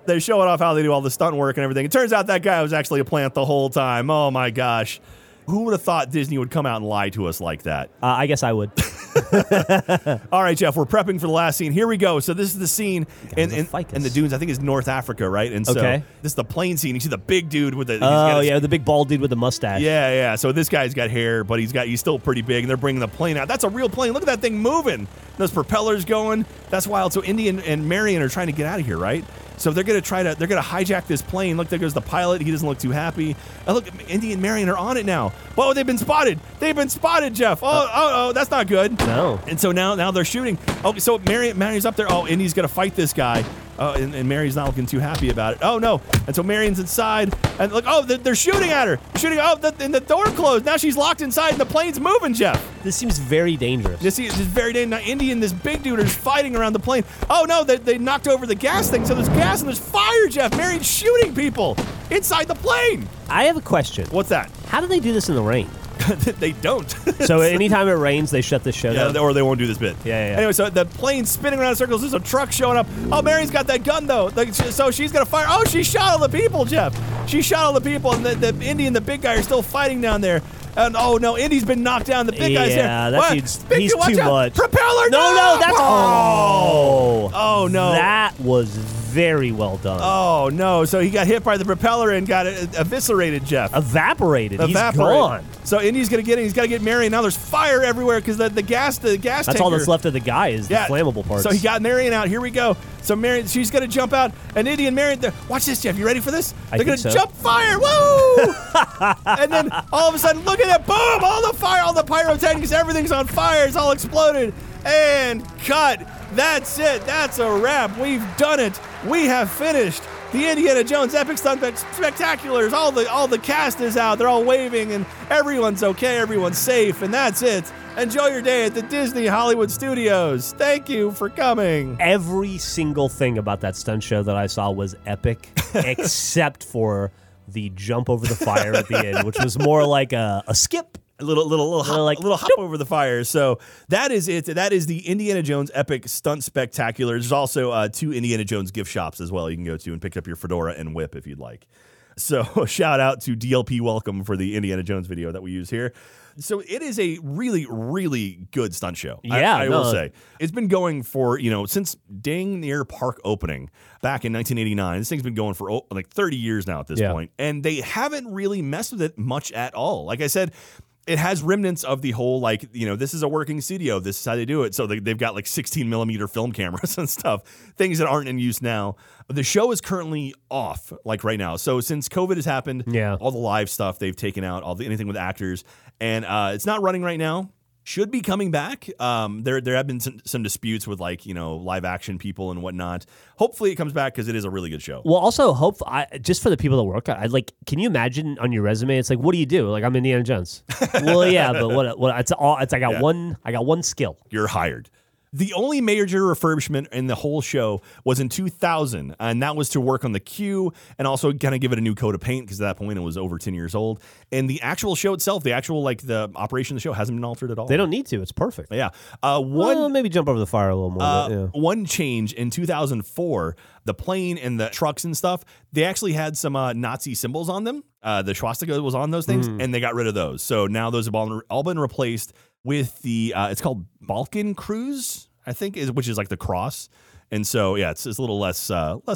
They're showing off how they do all the stunt work and everything. It turns out that guy was actually a plant the whole time. Oh, my gosh. Who would have thought Disney would come out and lie to us like that? I guess I would. All right, Jeff, we're prepping for the last scene. Here we go. So this is the scene in the dunes. I think it's North Africa, right? And so this is the plane scene. You see the big dude with the... the big bald dude with the mustache. Yeah. So this guy's got hair, but he's still pretty big, and they're bringing the plane out. That's a real plane. Look at that thing moving. Those propellers going. That's wild. So Indy and Marion are trying to get out of here, right? So they're going to hijack this plane. Look, there goes the pilot. He doesn't look too happy. Oh, look, Indy and Marion are on it now. Whoa, they've been spotted. They've been spotted, Jeff. Oh, that's not good. No. And so now they're shooting. Okay, so Marion's up there. Oh, Indy's going to fight this guy. And Mary's not looking too happy about it. Oh, no. And so Marion's inside. And look, they're shooting at her. Oh, and the door closed. Now she's locked inside and the plane's moving, Jeff. This seems very dangerous. This is very dangerous. Now, Indy and this big dude are just fighting around the plane. Oh, no, they knocked over the gas thing. So there's gas and there's fire, Jeff. Marion's shooting people inside the plane. I have a question. What's that? How do they do this in the rain? They don't. So anytime it rains, they shut this show down? Or they won't do this bit. Yeah. Anyway, so the plane's spinning around in circles. There's a truck showing up. Oh, Mary's got that gun, though. So she's going to fire. Oh, she shot all the people, Jeff. And the Indy and the big guy are still fighting down there. And oh, no, Indy's been knocked down. The big guy's there. Yeah, that dude's too much. Propeller, no! That's... Oh, no. That was very well done. Oh, no. So he got hit by the propeller and got eviscerated, Jeff. Evaporated. He's gone. So Indy's going to get it. He's got to get Marion. Now there's fire everywhere because the gas tanker. That's all that's left of the guy is the flammable parts. So he got Marion out. Here we go. So Marion, she's going to jump out. And Indy and Marion, watch this, Jeff. You ready for this? They're going to jump fire. Woo! And then all of a sudden, look at that. Boom! All the fire, all the pyrotechnics, everything's on fire. It's all exploded. And cut. That's it. That's a wrap. We've done it. We have finished. The Indiana Jones Epic Stunt Spectaculars. All the cast is out. They're all waving, and everyone's okay. Everyone's safe, and that's it. Enjoy your day at the Disney Hollywood Studios. Thank you for coming. Every single thing about that stunt show that I saw was epic, except for the jump over the fire at the end, which was more like a skip. A little hop over the fire. So that is it. That is the Indiana Jones Epic Stunt Spectacular. There's also 2 Indiana Jones gift shops as well you can go to and pick up your fedora and whip if you'd like. So shout out to DLP Welcome for the Indiana Jones video that we use here. So it is a really, really good stunt show. Yeah, I will say. It's been going for, since dang near park opening back in 1989. This thing's been going for like 30 years now at this point. And they haven't really messed with it much at all. Like I said, It has remnants of the whole, like, you know, this is a working studio. This is how they do it. So they've got like 16 millimeter film cameras and stuff, things that aren't in use now. The show is currently off, like right now. So since COVID has happened, all the live stuff they've taken out, all the anything with actors, and it's not running right now. Should be coming back. There have been some disputes with, like, you know, live action people and whatnot. Hopefully it comes back because it is a really good show. Well, also just for the people that work, can you imagine on your resume? It's like, what do you do? Like, I'm Indiana Jones. Well, yeah, but what? It's all. It's I got one skill. You're hired. The only major refurbishment in the whole show was in 2000, and that was to work on the queue and also kind of give it a new coat of paint because at that point it was over 10 years old. And the actual show itself, the operation of the show hasn't been altered at all. They don't need to. It's perfect. Yeah. Maybe jump over the fire a little more. One change in 2004, the plane and the trucks and stuff, they actually had some Nazi symbols on them. The swastika was on those things, and they got rid of those. So now those have all been replaced with the, it's called Balkan Cruise, I think, which is like the cross. And so, yeah, it's a little less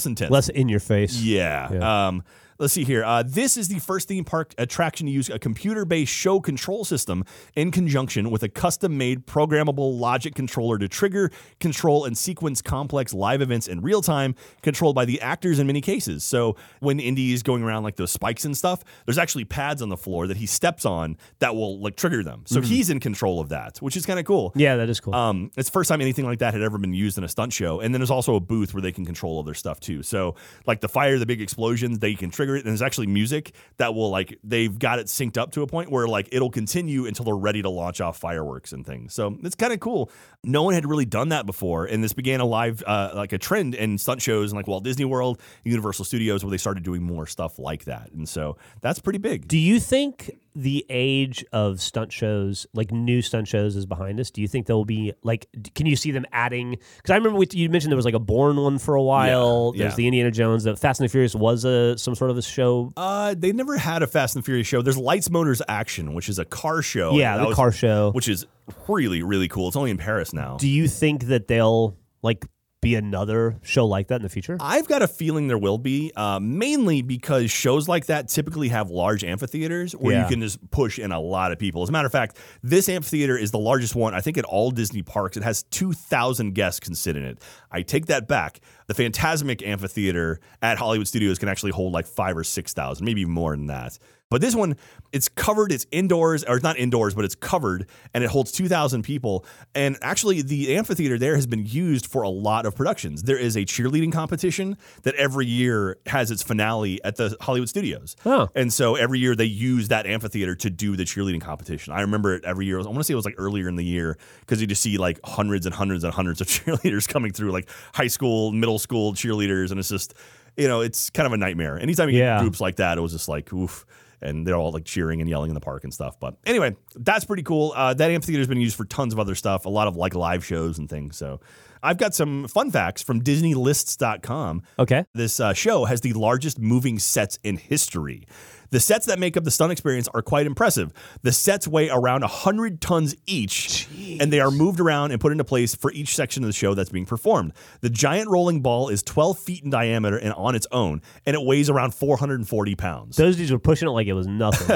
intense. Less in your face. Yeah. Let's see here. This is the first theme park attraction to use a computer-based show control system in conjunction with a custom-made programmable logic controller to trigger, control, and sequence complex live events in real time, controlled by the actors in many cases. So when Indy is going around like those spikes and stuff, there's actually pads on the floor that he steps on that will like trigger them. So he's in control of that, which is kind of cool. Yeah, that is cool. It's the first time anything like that had ever been used in a stunt show. And then there's also a booth where they can control other stuff too. So like the fire, the big explosions, they can trigger it, and there's actually music that will, like, they've got it synced up to a point where, like, it'll continue until they're ready to launch off fireworks and things. So it's kind of cool. No one had really done that before, and this began a live a trend in stunt shows and like Walt Disney World, Universal Studios, where they started doing more stuff like that. And so that's pretty big. Do you think the age of stunt shows, like new stunt shows, is behind us? Do you think there will be, like, can you see them adding? Because I remember you mentioned there was like a Bourne one for a while. Yeah, there's the Indiana Jones. The Fast and the Furious was some sort of a show. They never had a Fast and Furious show. There's Lights, Motors, Action, which is a car show. Yeah, the car show. Which is really, really cool. It's only in Paris now. Do you think that they'll, like, be another show like that in the future? I've got a feeling there will be, mainly because shows like that typically have large amphitheaters where you can just push in a lot of people. As a matter of fact, this amphitheater is the largest one, I think, at all Disney parks. It has 2,000 guests can sit in it. I take that back. The Fantasmic Amphitheater at Hollywood Studios can actually hold like 5,000 or 6,000, maybe more than that. But this one, it's covered, it's indoors, or it's not indoors, but it's covered, and it holds 2,000 people. And actually, the amphitheater there has been used for a lot of productions. There is a cheerleading competition that every year has its finale at the Hollywood Studios. Oh. And so every year they use that amphitheater to do the cheerleading competition. I remember it every year. I want to say it was like earlier in the year, because you just see like hundreds and hundreds and hundreds of cheerleaders coming through, like high school, middle school cheerleaders, and it's just, you know, it's kind of a nightmare. Anytime you get groups like that, it was just like, oof. And they're all like cheering and yelling in the park and stuff. But anyway, that's pretty cool. That amphitheater's been used for tons of other stuff, a lot of like live shows and things. So I've got some fun facts from DisneyLists.com. Okay. This show has the largest moving sets in history. The sets that make up the stunt experience are quite impressive. The sets weigh around 100 tons each, and they are moved around and put into place for each section of the show that's being performed. The giant rolling ball is 12 feet in diameter and on its own, and it weighs around 440 pounds. Those dudes were pushing it like it was nothing.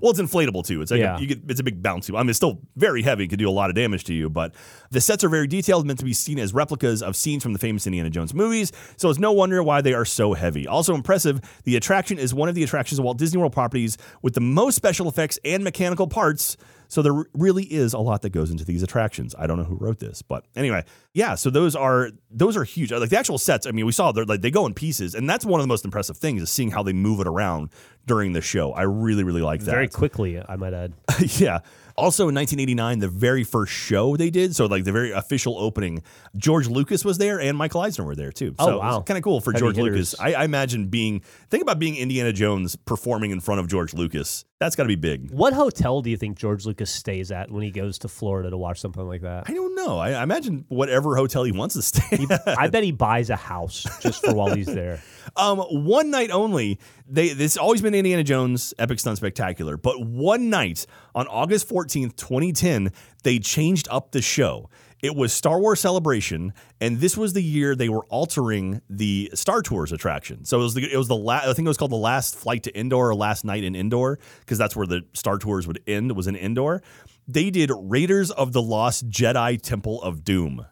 Well, it's inflatable, too. It's like it's a big bouncy. I mean, it's still very heavy. It could do a lot of damage to you, but the sets are very detailed, meant to be seen as replicas of scenes from the famous Indiana Jones movies, so it's no wonder why they are so heavy. Also impressive, the attraction is one of the attractions of Walt Disney World properties with the most special effects and mechanical parts. So there really is a lot that goes into these attractions. I don't know who wrote this, but anyway, yeah. So those are huge. Like the actual sets. I mean, we saw they're like they go in pieces, and that's one of the most impressive things is seeing how they move it around during the show. I really, really like that. Very quickly, I might add. Yeah. Also in 1989, the very first show they did, so like the very official opening, George Lucas was there and Michael Eisner were there too. So it was kind of cool for Heavy George hitters. Lucas. I imagine think about being Indiana Jones performing in front of George Lucas. That's got to be big. What hotel do you think George Lucas stays at when he goes to Florida to watch something like that? I don't know. I imagine whatever hotel he wants to stay at. I bet he buys a house just for while he's there. One night only. This has always been Indiana Jones Epic Stunt Spectacular, but one night on August 14th, 2010, they changed up the show. It was Star Wars Celebration, and this was the year they were altering the Star Tours attraction. So it was the I think it was called the Last Flight to Endor or Last Night in Endor, because that's where the Star Tours would end, was in Endor. They did Raiders of the Lost Jedi Temple of Doom.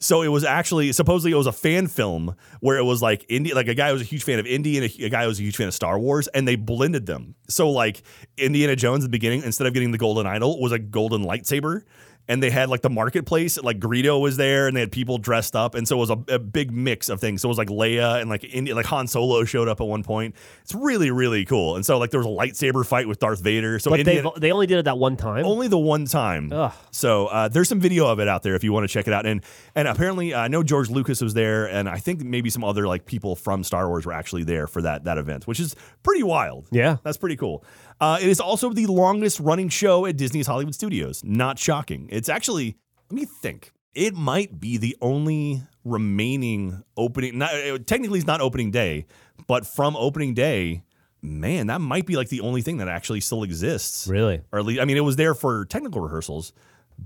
So it was actually, supposedly it was a fan film where it was like Indy, like a guy who was a huge fan of Indy and a guy who was a huge fan of Star Wars, and they blended them. So like Indiana Jones at the beginning, instead of getting the golden idol, was a golden lightsaber. And they had like the marketplace, like Greedo was there, and they had people dressed up, and so it was a big mix of things. So it was like Leia and like Han Solo showed up at one point. It's really, really cool. And so like there was a lightsaber fight with Darth Vader. So but they only did it that one time. Only the one time. Ugh. So there's some video of it out there if you want to check it out. And apparently I know George Lucas was there, and I think maybe some other like people from Star Wars were actually there for that event, which is pretty wild. Yeah, that's pretty cool. It is also the longest running show at Disney's Hollywood Studios. Not shocking. It's actually, let me think. It might be the only remaining opening. Technically, it's not opening day, but from opening day, man, that might be like the only thing that actually still exists. Really? Or at least, I mean, it was there for technical rehearsals,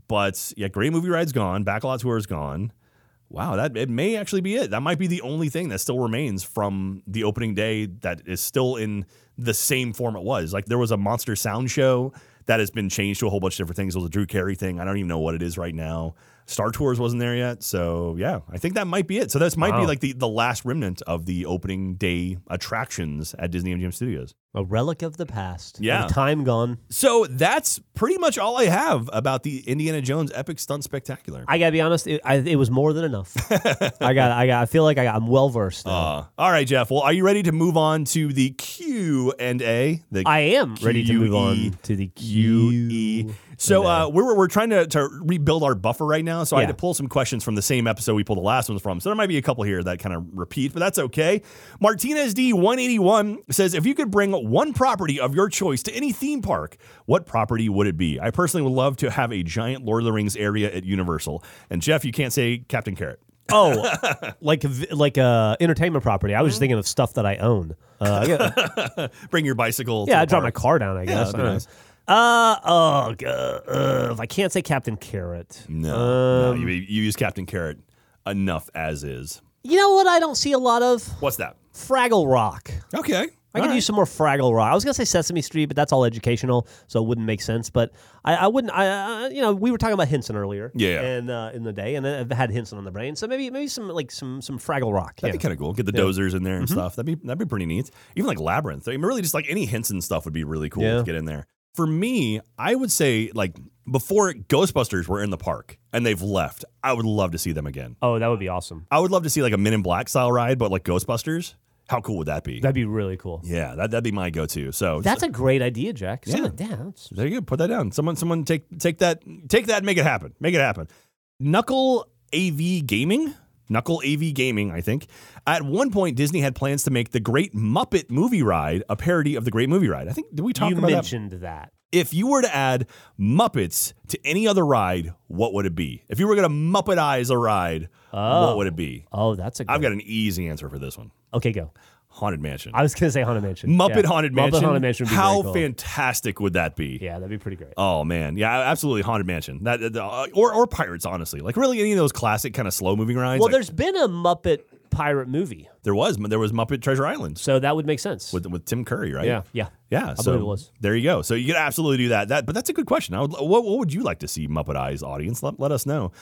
but yeah, Great Movie Ride's gone. Backlot Tour is gone. Wow, that it may actually be it. That might be the only thing that still remains from the opening day that is still in the same form it was. Like there was a Monster Sound show that has been changed to a whole bunch of different things. It was a Drew Carey thing. I don't even know what it is right now. Star Tours wasn't there yet. So yeah, I think that might be it. So this might be like the last remnant of the opening day attractions at Disney MGM Studios. A relic of the past. Yeah. Time gone. So that's pretty much all I have about the Indiana Jones Epic Stunt Spectacular. I got to be honest, it was more than enough. I feel like I'm well-versed. All right, Jeff. Well, are you ready to move on to the Q&A? I am ready to move on to the Q&A. So we're trying to rebuild our buffer right now, so I had to pull some questions from the same episode we pulled the last ones from. So there might be a couple here that kind of repeat, but that's okay. Martinez D181 says, if you could bring one property of your choice to any theme park, what property would it be? I personally would love to have a giant Lord of the Rings area at Universal. And Jeff, you can't say Captain Carrot. Oh, like a entertainment property. I was just thinking of stuff that I own. Bring your bicycle. Yeah, I drop my car down, I guess. Yeah, nice. If I can't say Captain Carrot. No, you use Captain Carrot enough as is. You know what I don't see a lot of? What's that? Fraggle Rock. Okay. I could use some more Fraggle Rock. I was going to say Sesame Street, but that's all educational, so it wouldn't make sense. But I wouldn't, we were talking about Henson earlier and in the day, and I had Henson on the brain. So maybe some Fraggle Rock. That'd be kind of cool. Get the dozers in there and stuff. That'd be pretty neat. Even like Labyrinth. I mean, really just like any Henson stuff would be really cool to get in there. For me, I would say like before Ghostbusters were in the park and they've left, I would love to see them again. Oh, that would be awesome. I would love to see like a Men in Black style ride, but like Ghostbusters. How cool would that be? That'd be really cool. Yeah, that'd be my go-to. So that's a great idea, Jack. There you go. Put that down. Someone take that. And make it happen. Knuckle AV Gaming, I think. At one point, Disney had plans to make the Great Muppet Movie Ride a parody of the Great Movie Ride. I think, did we talk about that? You mentioned that. If you were to add Muppets to any other ride, what would it be? If you were going to Muppetize a ride, what would it be? Oh, that's a good one. I've got an easy answer for this one. Okay, go. Haunted Mansion. I was going to say Haunted Mansion. Muppet Haunted Mansion. How cool. Fantastic would that be? Yeah, that'd be pretty great. Oh, man. Yeah, absolutely Haunted Mansion. Or Pirates, honestly. Like, really any of those classic kind of slow-moving rides. Well, there's been a Muppet pirate movie. There was Muppet Treasure Island. So that would make sense. With Tim Curry, right? Yeah. I believe it was. There you go. So you could absolutely do that. But that's a good question. What would you like to see, Muppet Eyes audience? Let us know.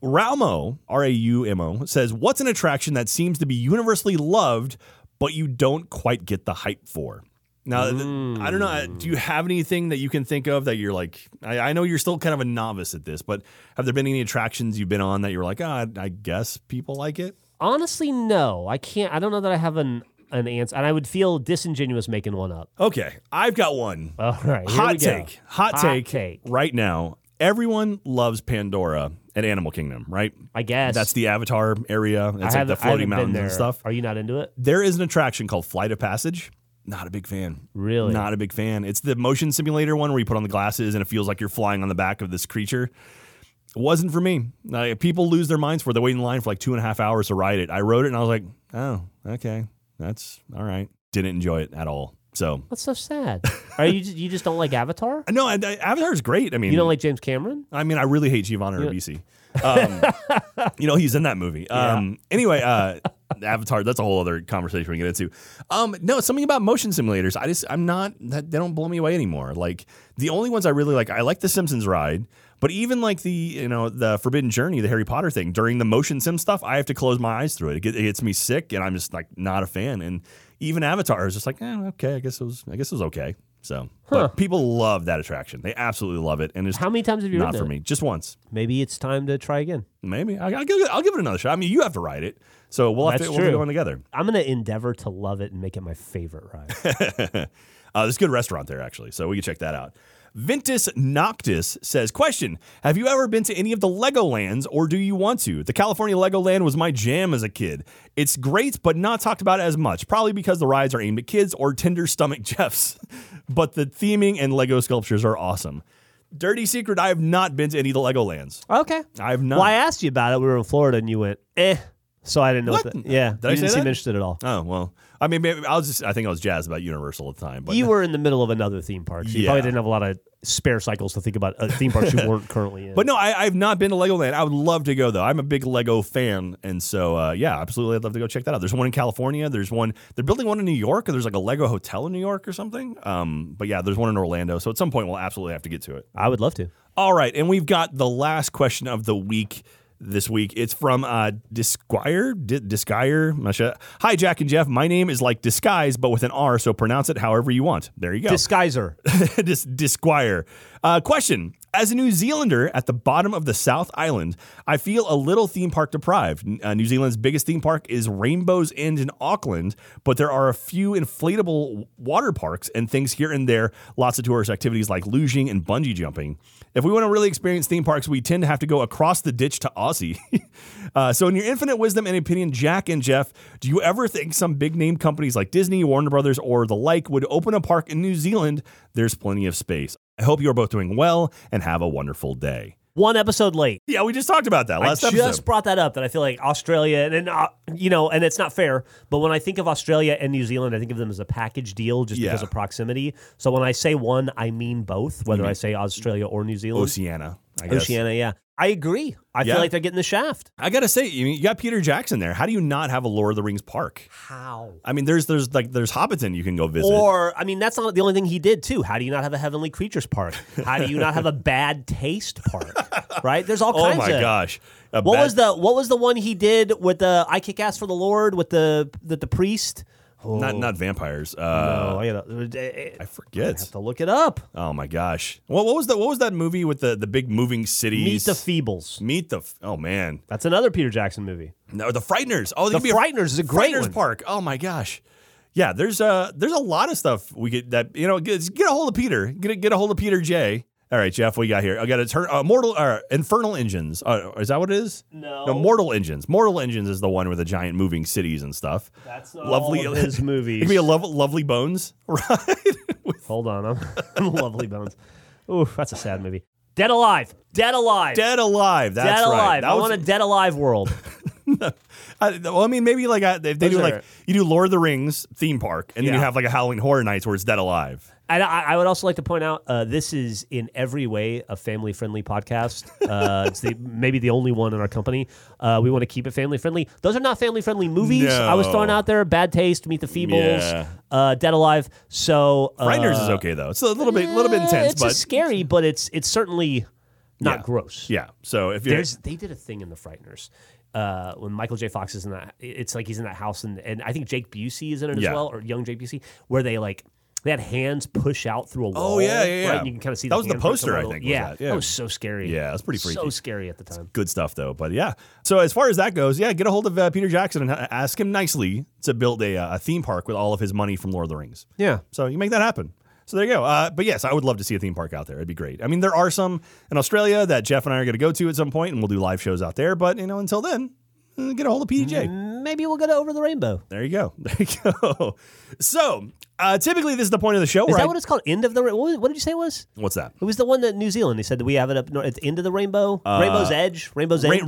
Raumo, R-A-U-M-O, says, what's an attraction that seems to be universally loved but you don't quite get the hype for? Now, I don't know, do you have anything that you can think of that you're like, I know you're still kind of a novice at this, but have there been any attractions you've been on that you're like, I guess people like it? Honestly, no. I can't. I don't know that I have an answer, and I would feel disingenuous making one up. Okay, I've got one. All right, Hot take right now. Everyone loves Pandora at Animal Kingdom, right? I guess. That's the Avatar area. It's like the floating mountains and stuff. Are you not into it? There is an attraction called Flight of Passage. Not a big fan. Really? Not a big fan. It's the motion simulator one where you put on the glasses and it feels like you're flying on the back of this creature. It wasn't for me. People lose their minds for it. They're waiting in line for like 2.5 hours to ride it. I rode it and I was like, oh, okay. That's all right. Didn't enjoy it at all. So that's so sad. Are you just don't like Avatar? No, Avatar's great. I mean, you don't like James Cameron? I mean, I really hate Giovanni Ribisi. You know, he's in that movie. Anyway, Avatar, that's a whole other conversation we can get into. No, something about motion simulators. They don't blow me away anymore. Like the only ones I really like, I like the Simpsons ride, but even like the Forbidden Journey, the Harry Potter thing, during the motion sim stuff, I have to close my eyes through it. It gets me sick, and I'm just like not a fan. And even Avatar is just like, okay, I guess it was okay. So but people love that attraction. They absolutely love it. And it's how many times have you ridden it? Not for me. Just once. Maybe it's time to try again. Maybe. I'll give it another shot. I mean, you have to ride it. So we'll have to go on together. I'm going to endeavor to love it and make it my favorite ride. There's a good restaurant there, actually. So we can check that out. Ventus Noctis says, question, have you ever been to any of the Legolands or do you want to? The California Legoland was my jam as a kid. It's great, but not talked about as much, probably because the rides are aimed at kids or tender stomach Jeffs. But the theming and Lego sculptures are awesome. Dirty secret, I have not been to any of the Legolands. Okay. I have not. Well, I asked you about it. We were in Florida and you went, so I didn't know that. Yeah. Did I didn't seem interested at all. Oh, well. I mean, I think I was jazzed about Universal at the time. But you were in the middle of another theme park, so you probably didn't have a lot of spare cycles to think about theme parks you weren't currently in. But no, I've not been to Legoland. I would love to go, though. I'm a big Lego fan, and so, absolutely, I'd love to go check that out. There's one in California. They're building one in New York, and there's like a Lego hotel in New York or something. But yeah, there's one in Orlando, so at some point, we'll absolutely have to get to it. I would love to. All right, and we've got the last question of the week. This week, it's from Disguire. Hi, Jack and Jeff. My name is like disguise, but with an R, so pronounce it however you want. There you go. Disguiser. Disguire. Question. As a New Zealander at the bottom of the South Island, I feel a little theme park deprived. New Zealand's biggest theme park is Rainbow's End in Auckland, but there are a few inflatable water parks and things here and there, lots of tourist activities like lugeing and bungee jumping. If we want to really experience theme parks, we tend to have to go across the ditch to Aussie. So in your infinite wisdom and opinion, Jack and Jeff, do you ever think some big-name companies like Disney, Warner Brothers, or the like would open a park in New Zealand? There's plenty of space. I hope you're both doing well and have a wonderful day. One episode late. Yeah, we just talked about that last episode. I just brought that up, that I feel like Australia, and it's not fair, but when I think of Australia and New Zealand, I think of them as a package deal just because of proximity. So when I say one, I mean both, whether I say Australia or New Zealand. Oceania, I guess. Oceania, yeah. I agree. I feel like they're getting the shaft. I got to say, you got Peter Jackson there. How do you not have a Lord of the Rings park? How? I mean, there's Hobbiton you can go visit. Or, I mean, that's not the only thing he did, too. How do you not have a Heavenly Creatures park? How do you not have a Bad Taste park? Right? There's all kinds of... Oh, my gosh. What was the one he did with the I Kick Ass for the Lord with the priest? Oh. Not vampires. I forget. I have to look it up. Oh my gosh! What was that movie with the big moving cities? Meet the Feebles. Oh man, that's another Peter Jackson movie. No, the Frighteners. Oh, the Frighteners is a great Frighteners one. Park. Oh my gosh. Yeah, there's a lot of stuff we get that get a hold of Peter. Get a hold of Peter J. All right, Jeff, what do you got here? I got a Infernal Engines. Is that what it is? No, Mortal Engines. Mortal Engines is the one with the giant moving cities and stuff. That's not lovely, all of his movies. It could be a Lovely Bones ride. Hold on, I'm Lovely Bones. Ooh, that's a sad movie. Dead Alive. That's right. I want a Dead Alive world. You do Lord of the Rings theme park, and then you have like a Halloween Horror Nights where it's Dead Alive. And I would also like to point out this is in every way a family-friendly podcast. It's maybe the only one in our company. We want to keep it family-friendly. Those are not family-friendly movies. No. I was throwing out there Bad Taste, Meet the Feebles, Dead Alive. So Frighteners is okay though. It's a little bit intense. It's scary, but it's certainly not gross. Yeah. So if they did a thing in the Frighteners. When Michael J. Fox is in that, it's like he's in that house, and I think Jake Busey is in it as well, or young Jake Busey, where they had hands push out through a wall. Oh yeah. Right? And you can kind of see that was the poster, I think. Yeah, that was so scary. Yeah, that's pretty freaky. So scary at the time. It's good stuff though, but yeah. So as far as that goes, get a hold of Peter Jackson and ask him nicely to build a theme park with all of his money from Lord of the Rings. Yeah, so you make that happen. So there you go. But yes, I would love to see a theme park out there. It'd be great. I mean, there are some in Australia that Jeff and I are going to go to at some point, and we'll do live shows out there. But, until then, get a hold of PJ. Maybe we'll go to Over the Rainbow. There you go. So typically this is the point of the show. Is that what it's called? End of the Rainbow? What did you say it was? What's that? It was the one that New Zealand, they said that we have it up north. It's End of the Rainbow? Rainbow's End? Rainbow's End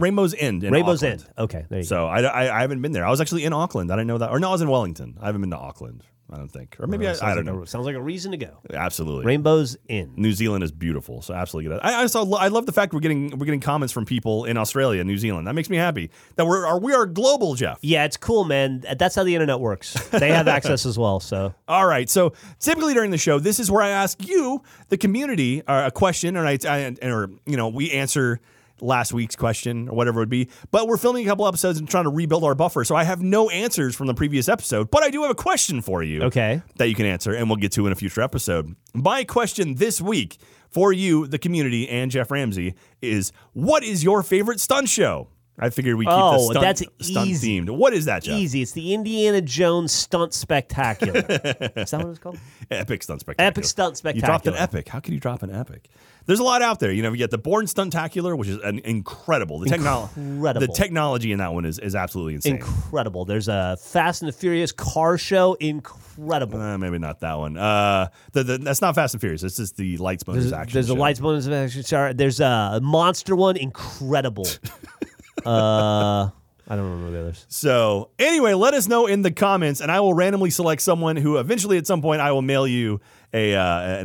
in Rainbow's Auckland. End. Okay, there you go. So I haven't been there. I was actually in Auckland. I didn't know that. Or no, I was in Wellington. I haven't been to Auckland. I don't think. Or maybe I don't know. Sounds like a reason to go. Absolutely. Rainbow's in. New Zealand is beautiful, so absolutely get it. I love the fact we're getting comments from people in Australia, New Zealand. That makes me happy. That we are global, Jeff. Yeah, it's cool, man. That's how the internet works. They have access as well, so. All right. So, typically during the show, this is where I ask you, the community, a question and we answer last week's question or whatever it would be, but we're filming a couple episodes and trying to rebuild our buffer, so I have no answers from the previous episode, but I do have a question for you, okay, that you can answer, and we'll get to in a future episode. My question this week for you, the community, and Jeff Ramsey is, what is your favorite stunt show? I figured we keep stunt themed. What is that, Jeff? Easy. It's the Indiana Jones Stunt Spectacular. Is that what it's called? Epic Stunt Spectacular. Epic Stunt Spectacular. You dropped an epic. How could you drop an epic? There's a lot out there. You get the Bourne Stunt-tacular, which is incredible. The technology in that one is absolutely insane. Incredible. There's a Fast and the Furious car show. Incredible. Maybe not that one. That's not Fast and Furious. It's just the Lights, Bonus, Action. There's a Lights, Bonus, Action show. There's a monster one. Incredible. I don't remember the others. So, anyway, let us know in the comments, and I will randomly select someone who eventually, at some point, I will mail you a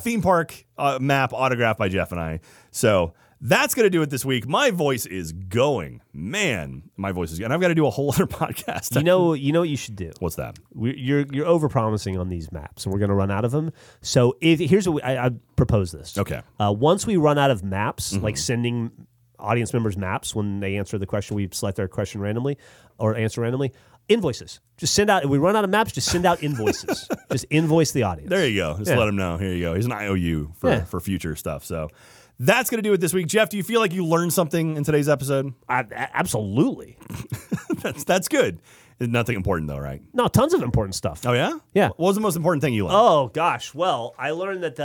theme park map autographed by Jeff and I. So that's going to do it this week. My voice is going. Man, my voice is going. I've got to do a whole other podcast. You know what you should do? What's that? You're overpromising on these maps, and we're going to run out of them. So here's what I propose this. Okay. Once we run out of maps, like sending audience members maps when they answer the question, we select their question randomly or answer randomly. Invoices. Just send out, if we run out of maps, just send out invoices. Just invoice the audience. There you go. Just let them know. Here you go. Here's an IOU for future stuff. So that's going to do it this week. Jeff, do you feel like you learned something in today's episode? Absolutely. That's good. Nothing important, though, right? No, tons of important stuff. Oh, yeah? Yeah. What was the most important thing you learned? Oh, gosh. Well, I learned that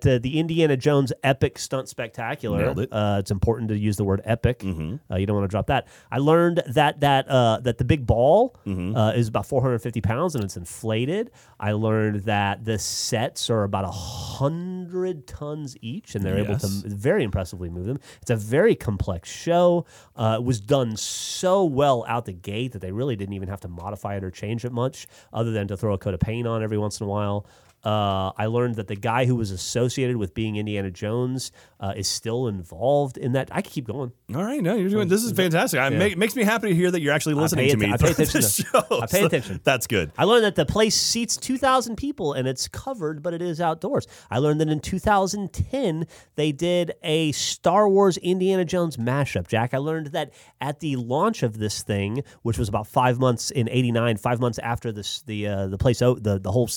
the Indiana Jones Epic Stunt Spectacular, nailed it. It's important to use the word epic. Mm-hmm. You don't want to drop that. I learned that the big ball is about 450 pounds, and it's inflated. I learned that the sets are about 100 tons each, and they're able to very impressively move them. It's a very complex show. It was done so well out the gate that they really didn't even have to modify it or change it much other than to throw a coat of paint on every once in a while. I learned that the guy who was associated with being Indiana Jones is still involved in that. I could keep going. All right. No, you're doing this. Is fantastic. Yeah. It makes me happy to hear that you're actually listening to me. I pay attention. I pay attention. That's good. I learned that the place seats 2,000 people and it's covered, but it is outdoors. I learned that in 2010, they did a Star Wars Indiana Jones mashup. Jack, I learned that at the launch of this thing, which was about 5 months in 89, 5 months after this, the place, the whole,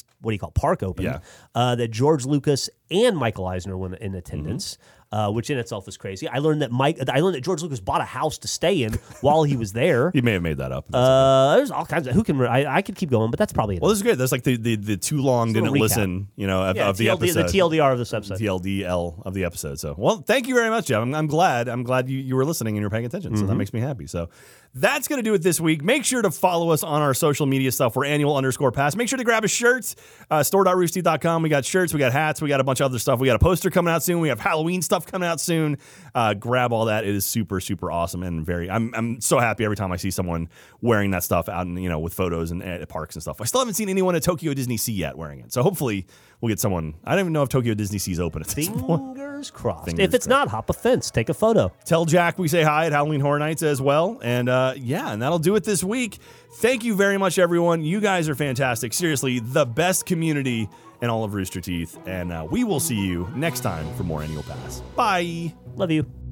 park opened. Yeah. That George Lucas and Michael Eisner were in attendance, which in itself is crazy. I learned that George Lucas bought a house to stay in while he was there. He may have made that up. There's all kinds of I could keep going, but that's probably it. Well, this is good. That's like the too long didn't listen, of the episode. The TLDR of this episode. TLDL of the episode. So, well, thank you very much, Jeff. I'm glad you were listening and you're paying attention. So that makes me happy. So. That's going to do it this week. Make sure to follow us on our social media stuff. We're annual_pass. Make sure to grab a shirt, store.roosterteeth.com. We got shirts, we got hats, we got a bunch of other stuff. We got a poster coming out soon. We have Halloween stuff coming out soon. Grab all that. It is super, super awesome and I'm so happy every time I see someone wearing that stuff out and with photos and at parks and stuff. I still haven't seen anyone at Tokyo DisneySea yet wearing it. So hopefully we'll get someone. I don't even know if Tokyo DisneySea is open at this point. Fingers crossed. If it's not, hop a fence, take a photo. Tell Jack we say hi at Halloween Horror Nights as well. And and that'll do it this week. Thank you very much, everyone. You guys are fantastic. Seriously, the best community in all of Rooster Teeth. And we will see you next time for more Annual Pass. Bye. Love you.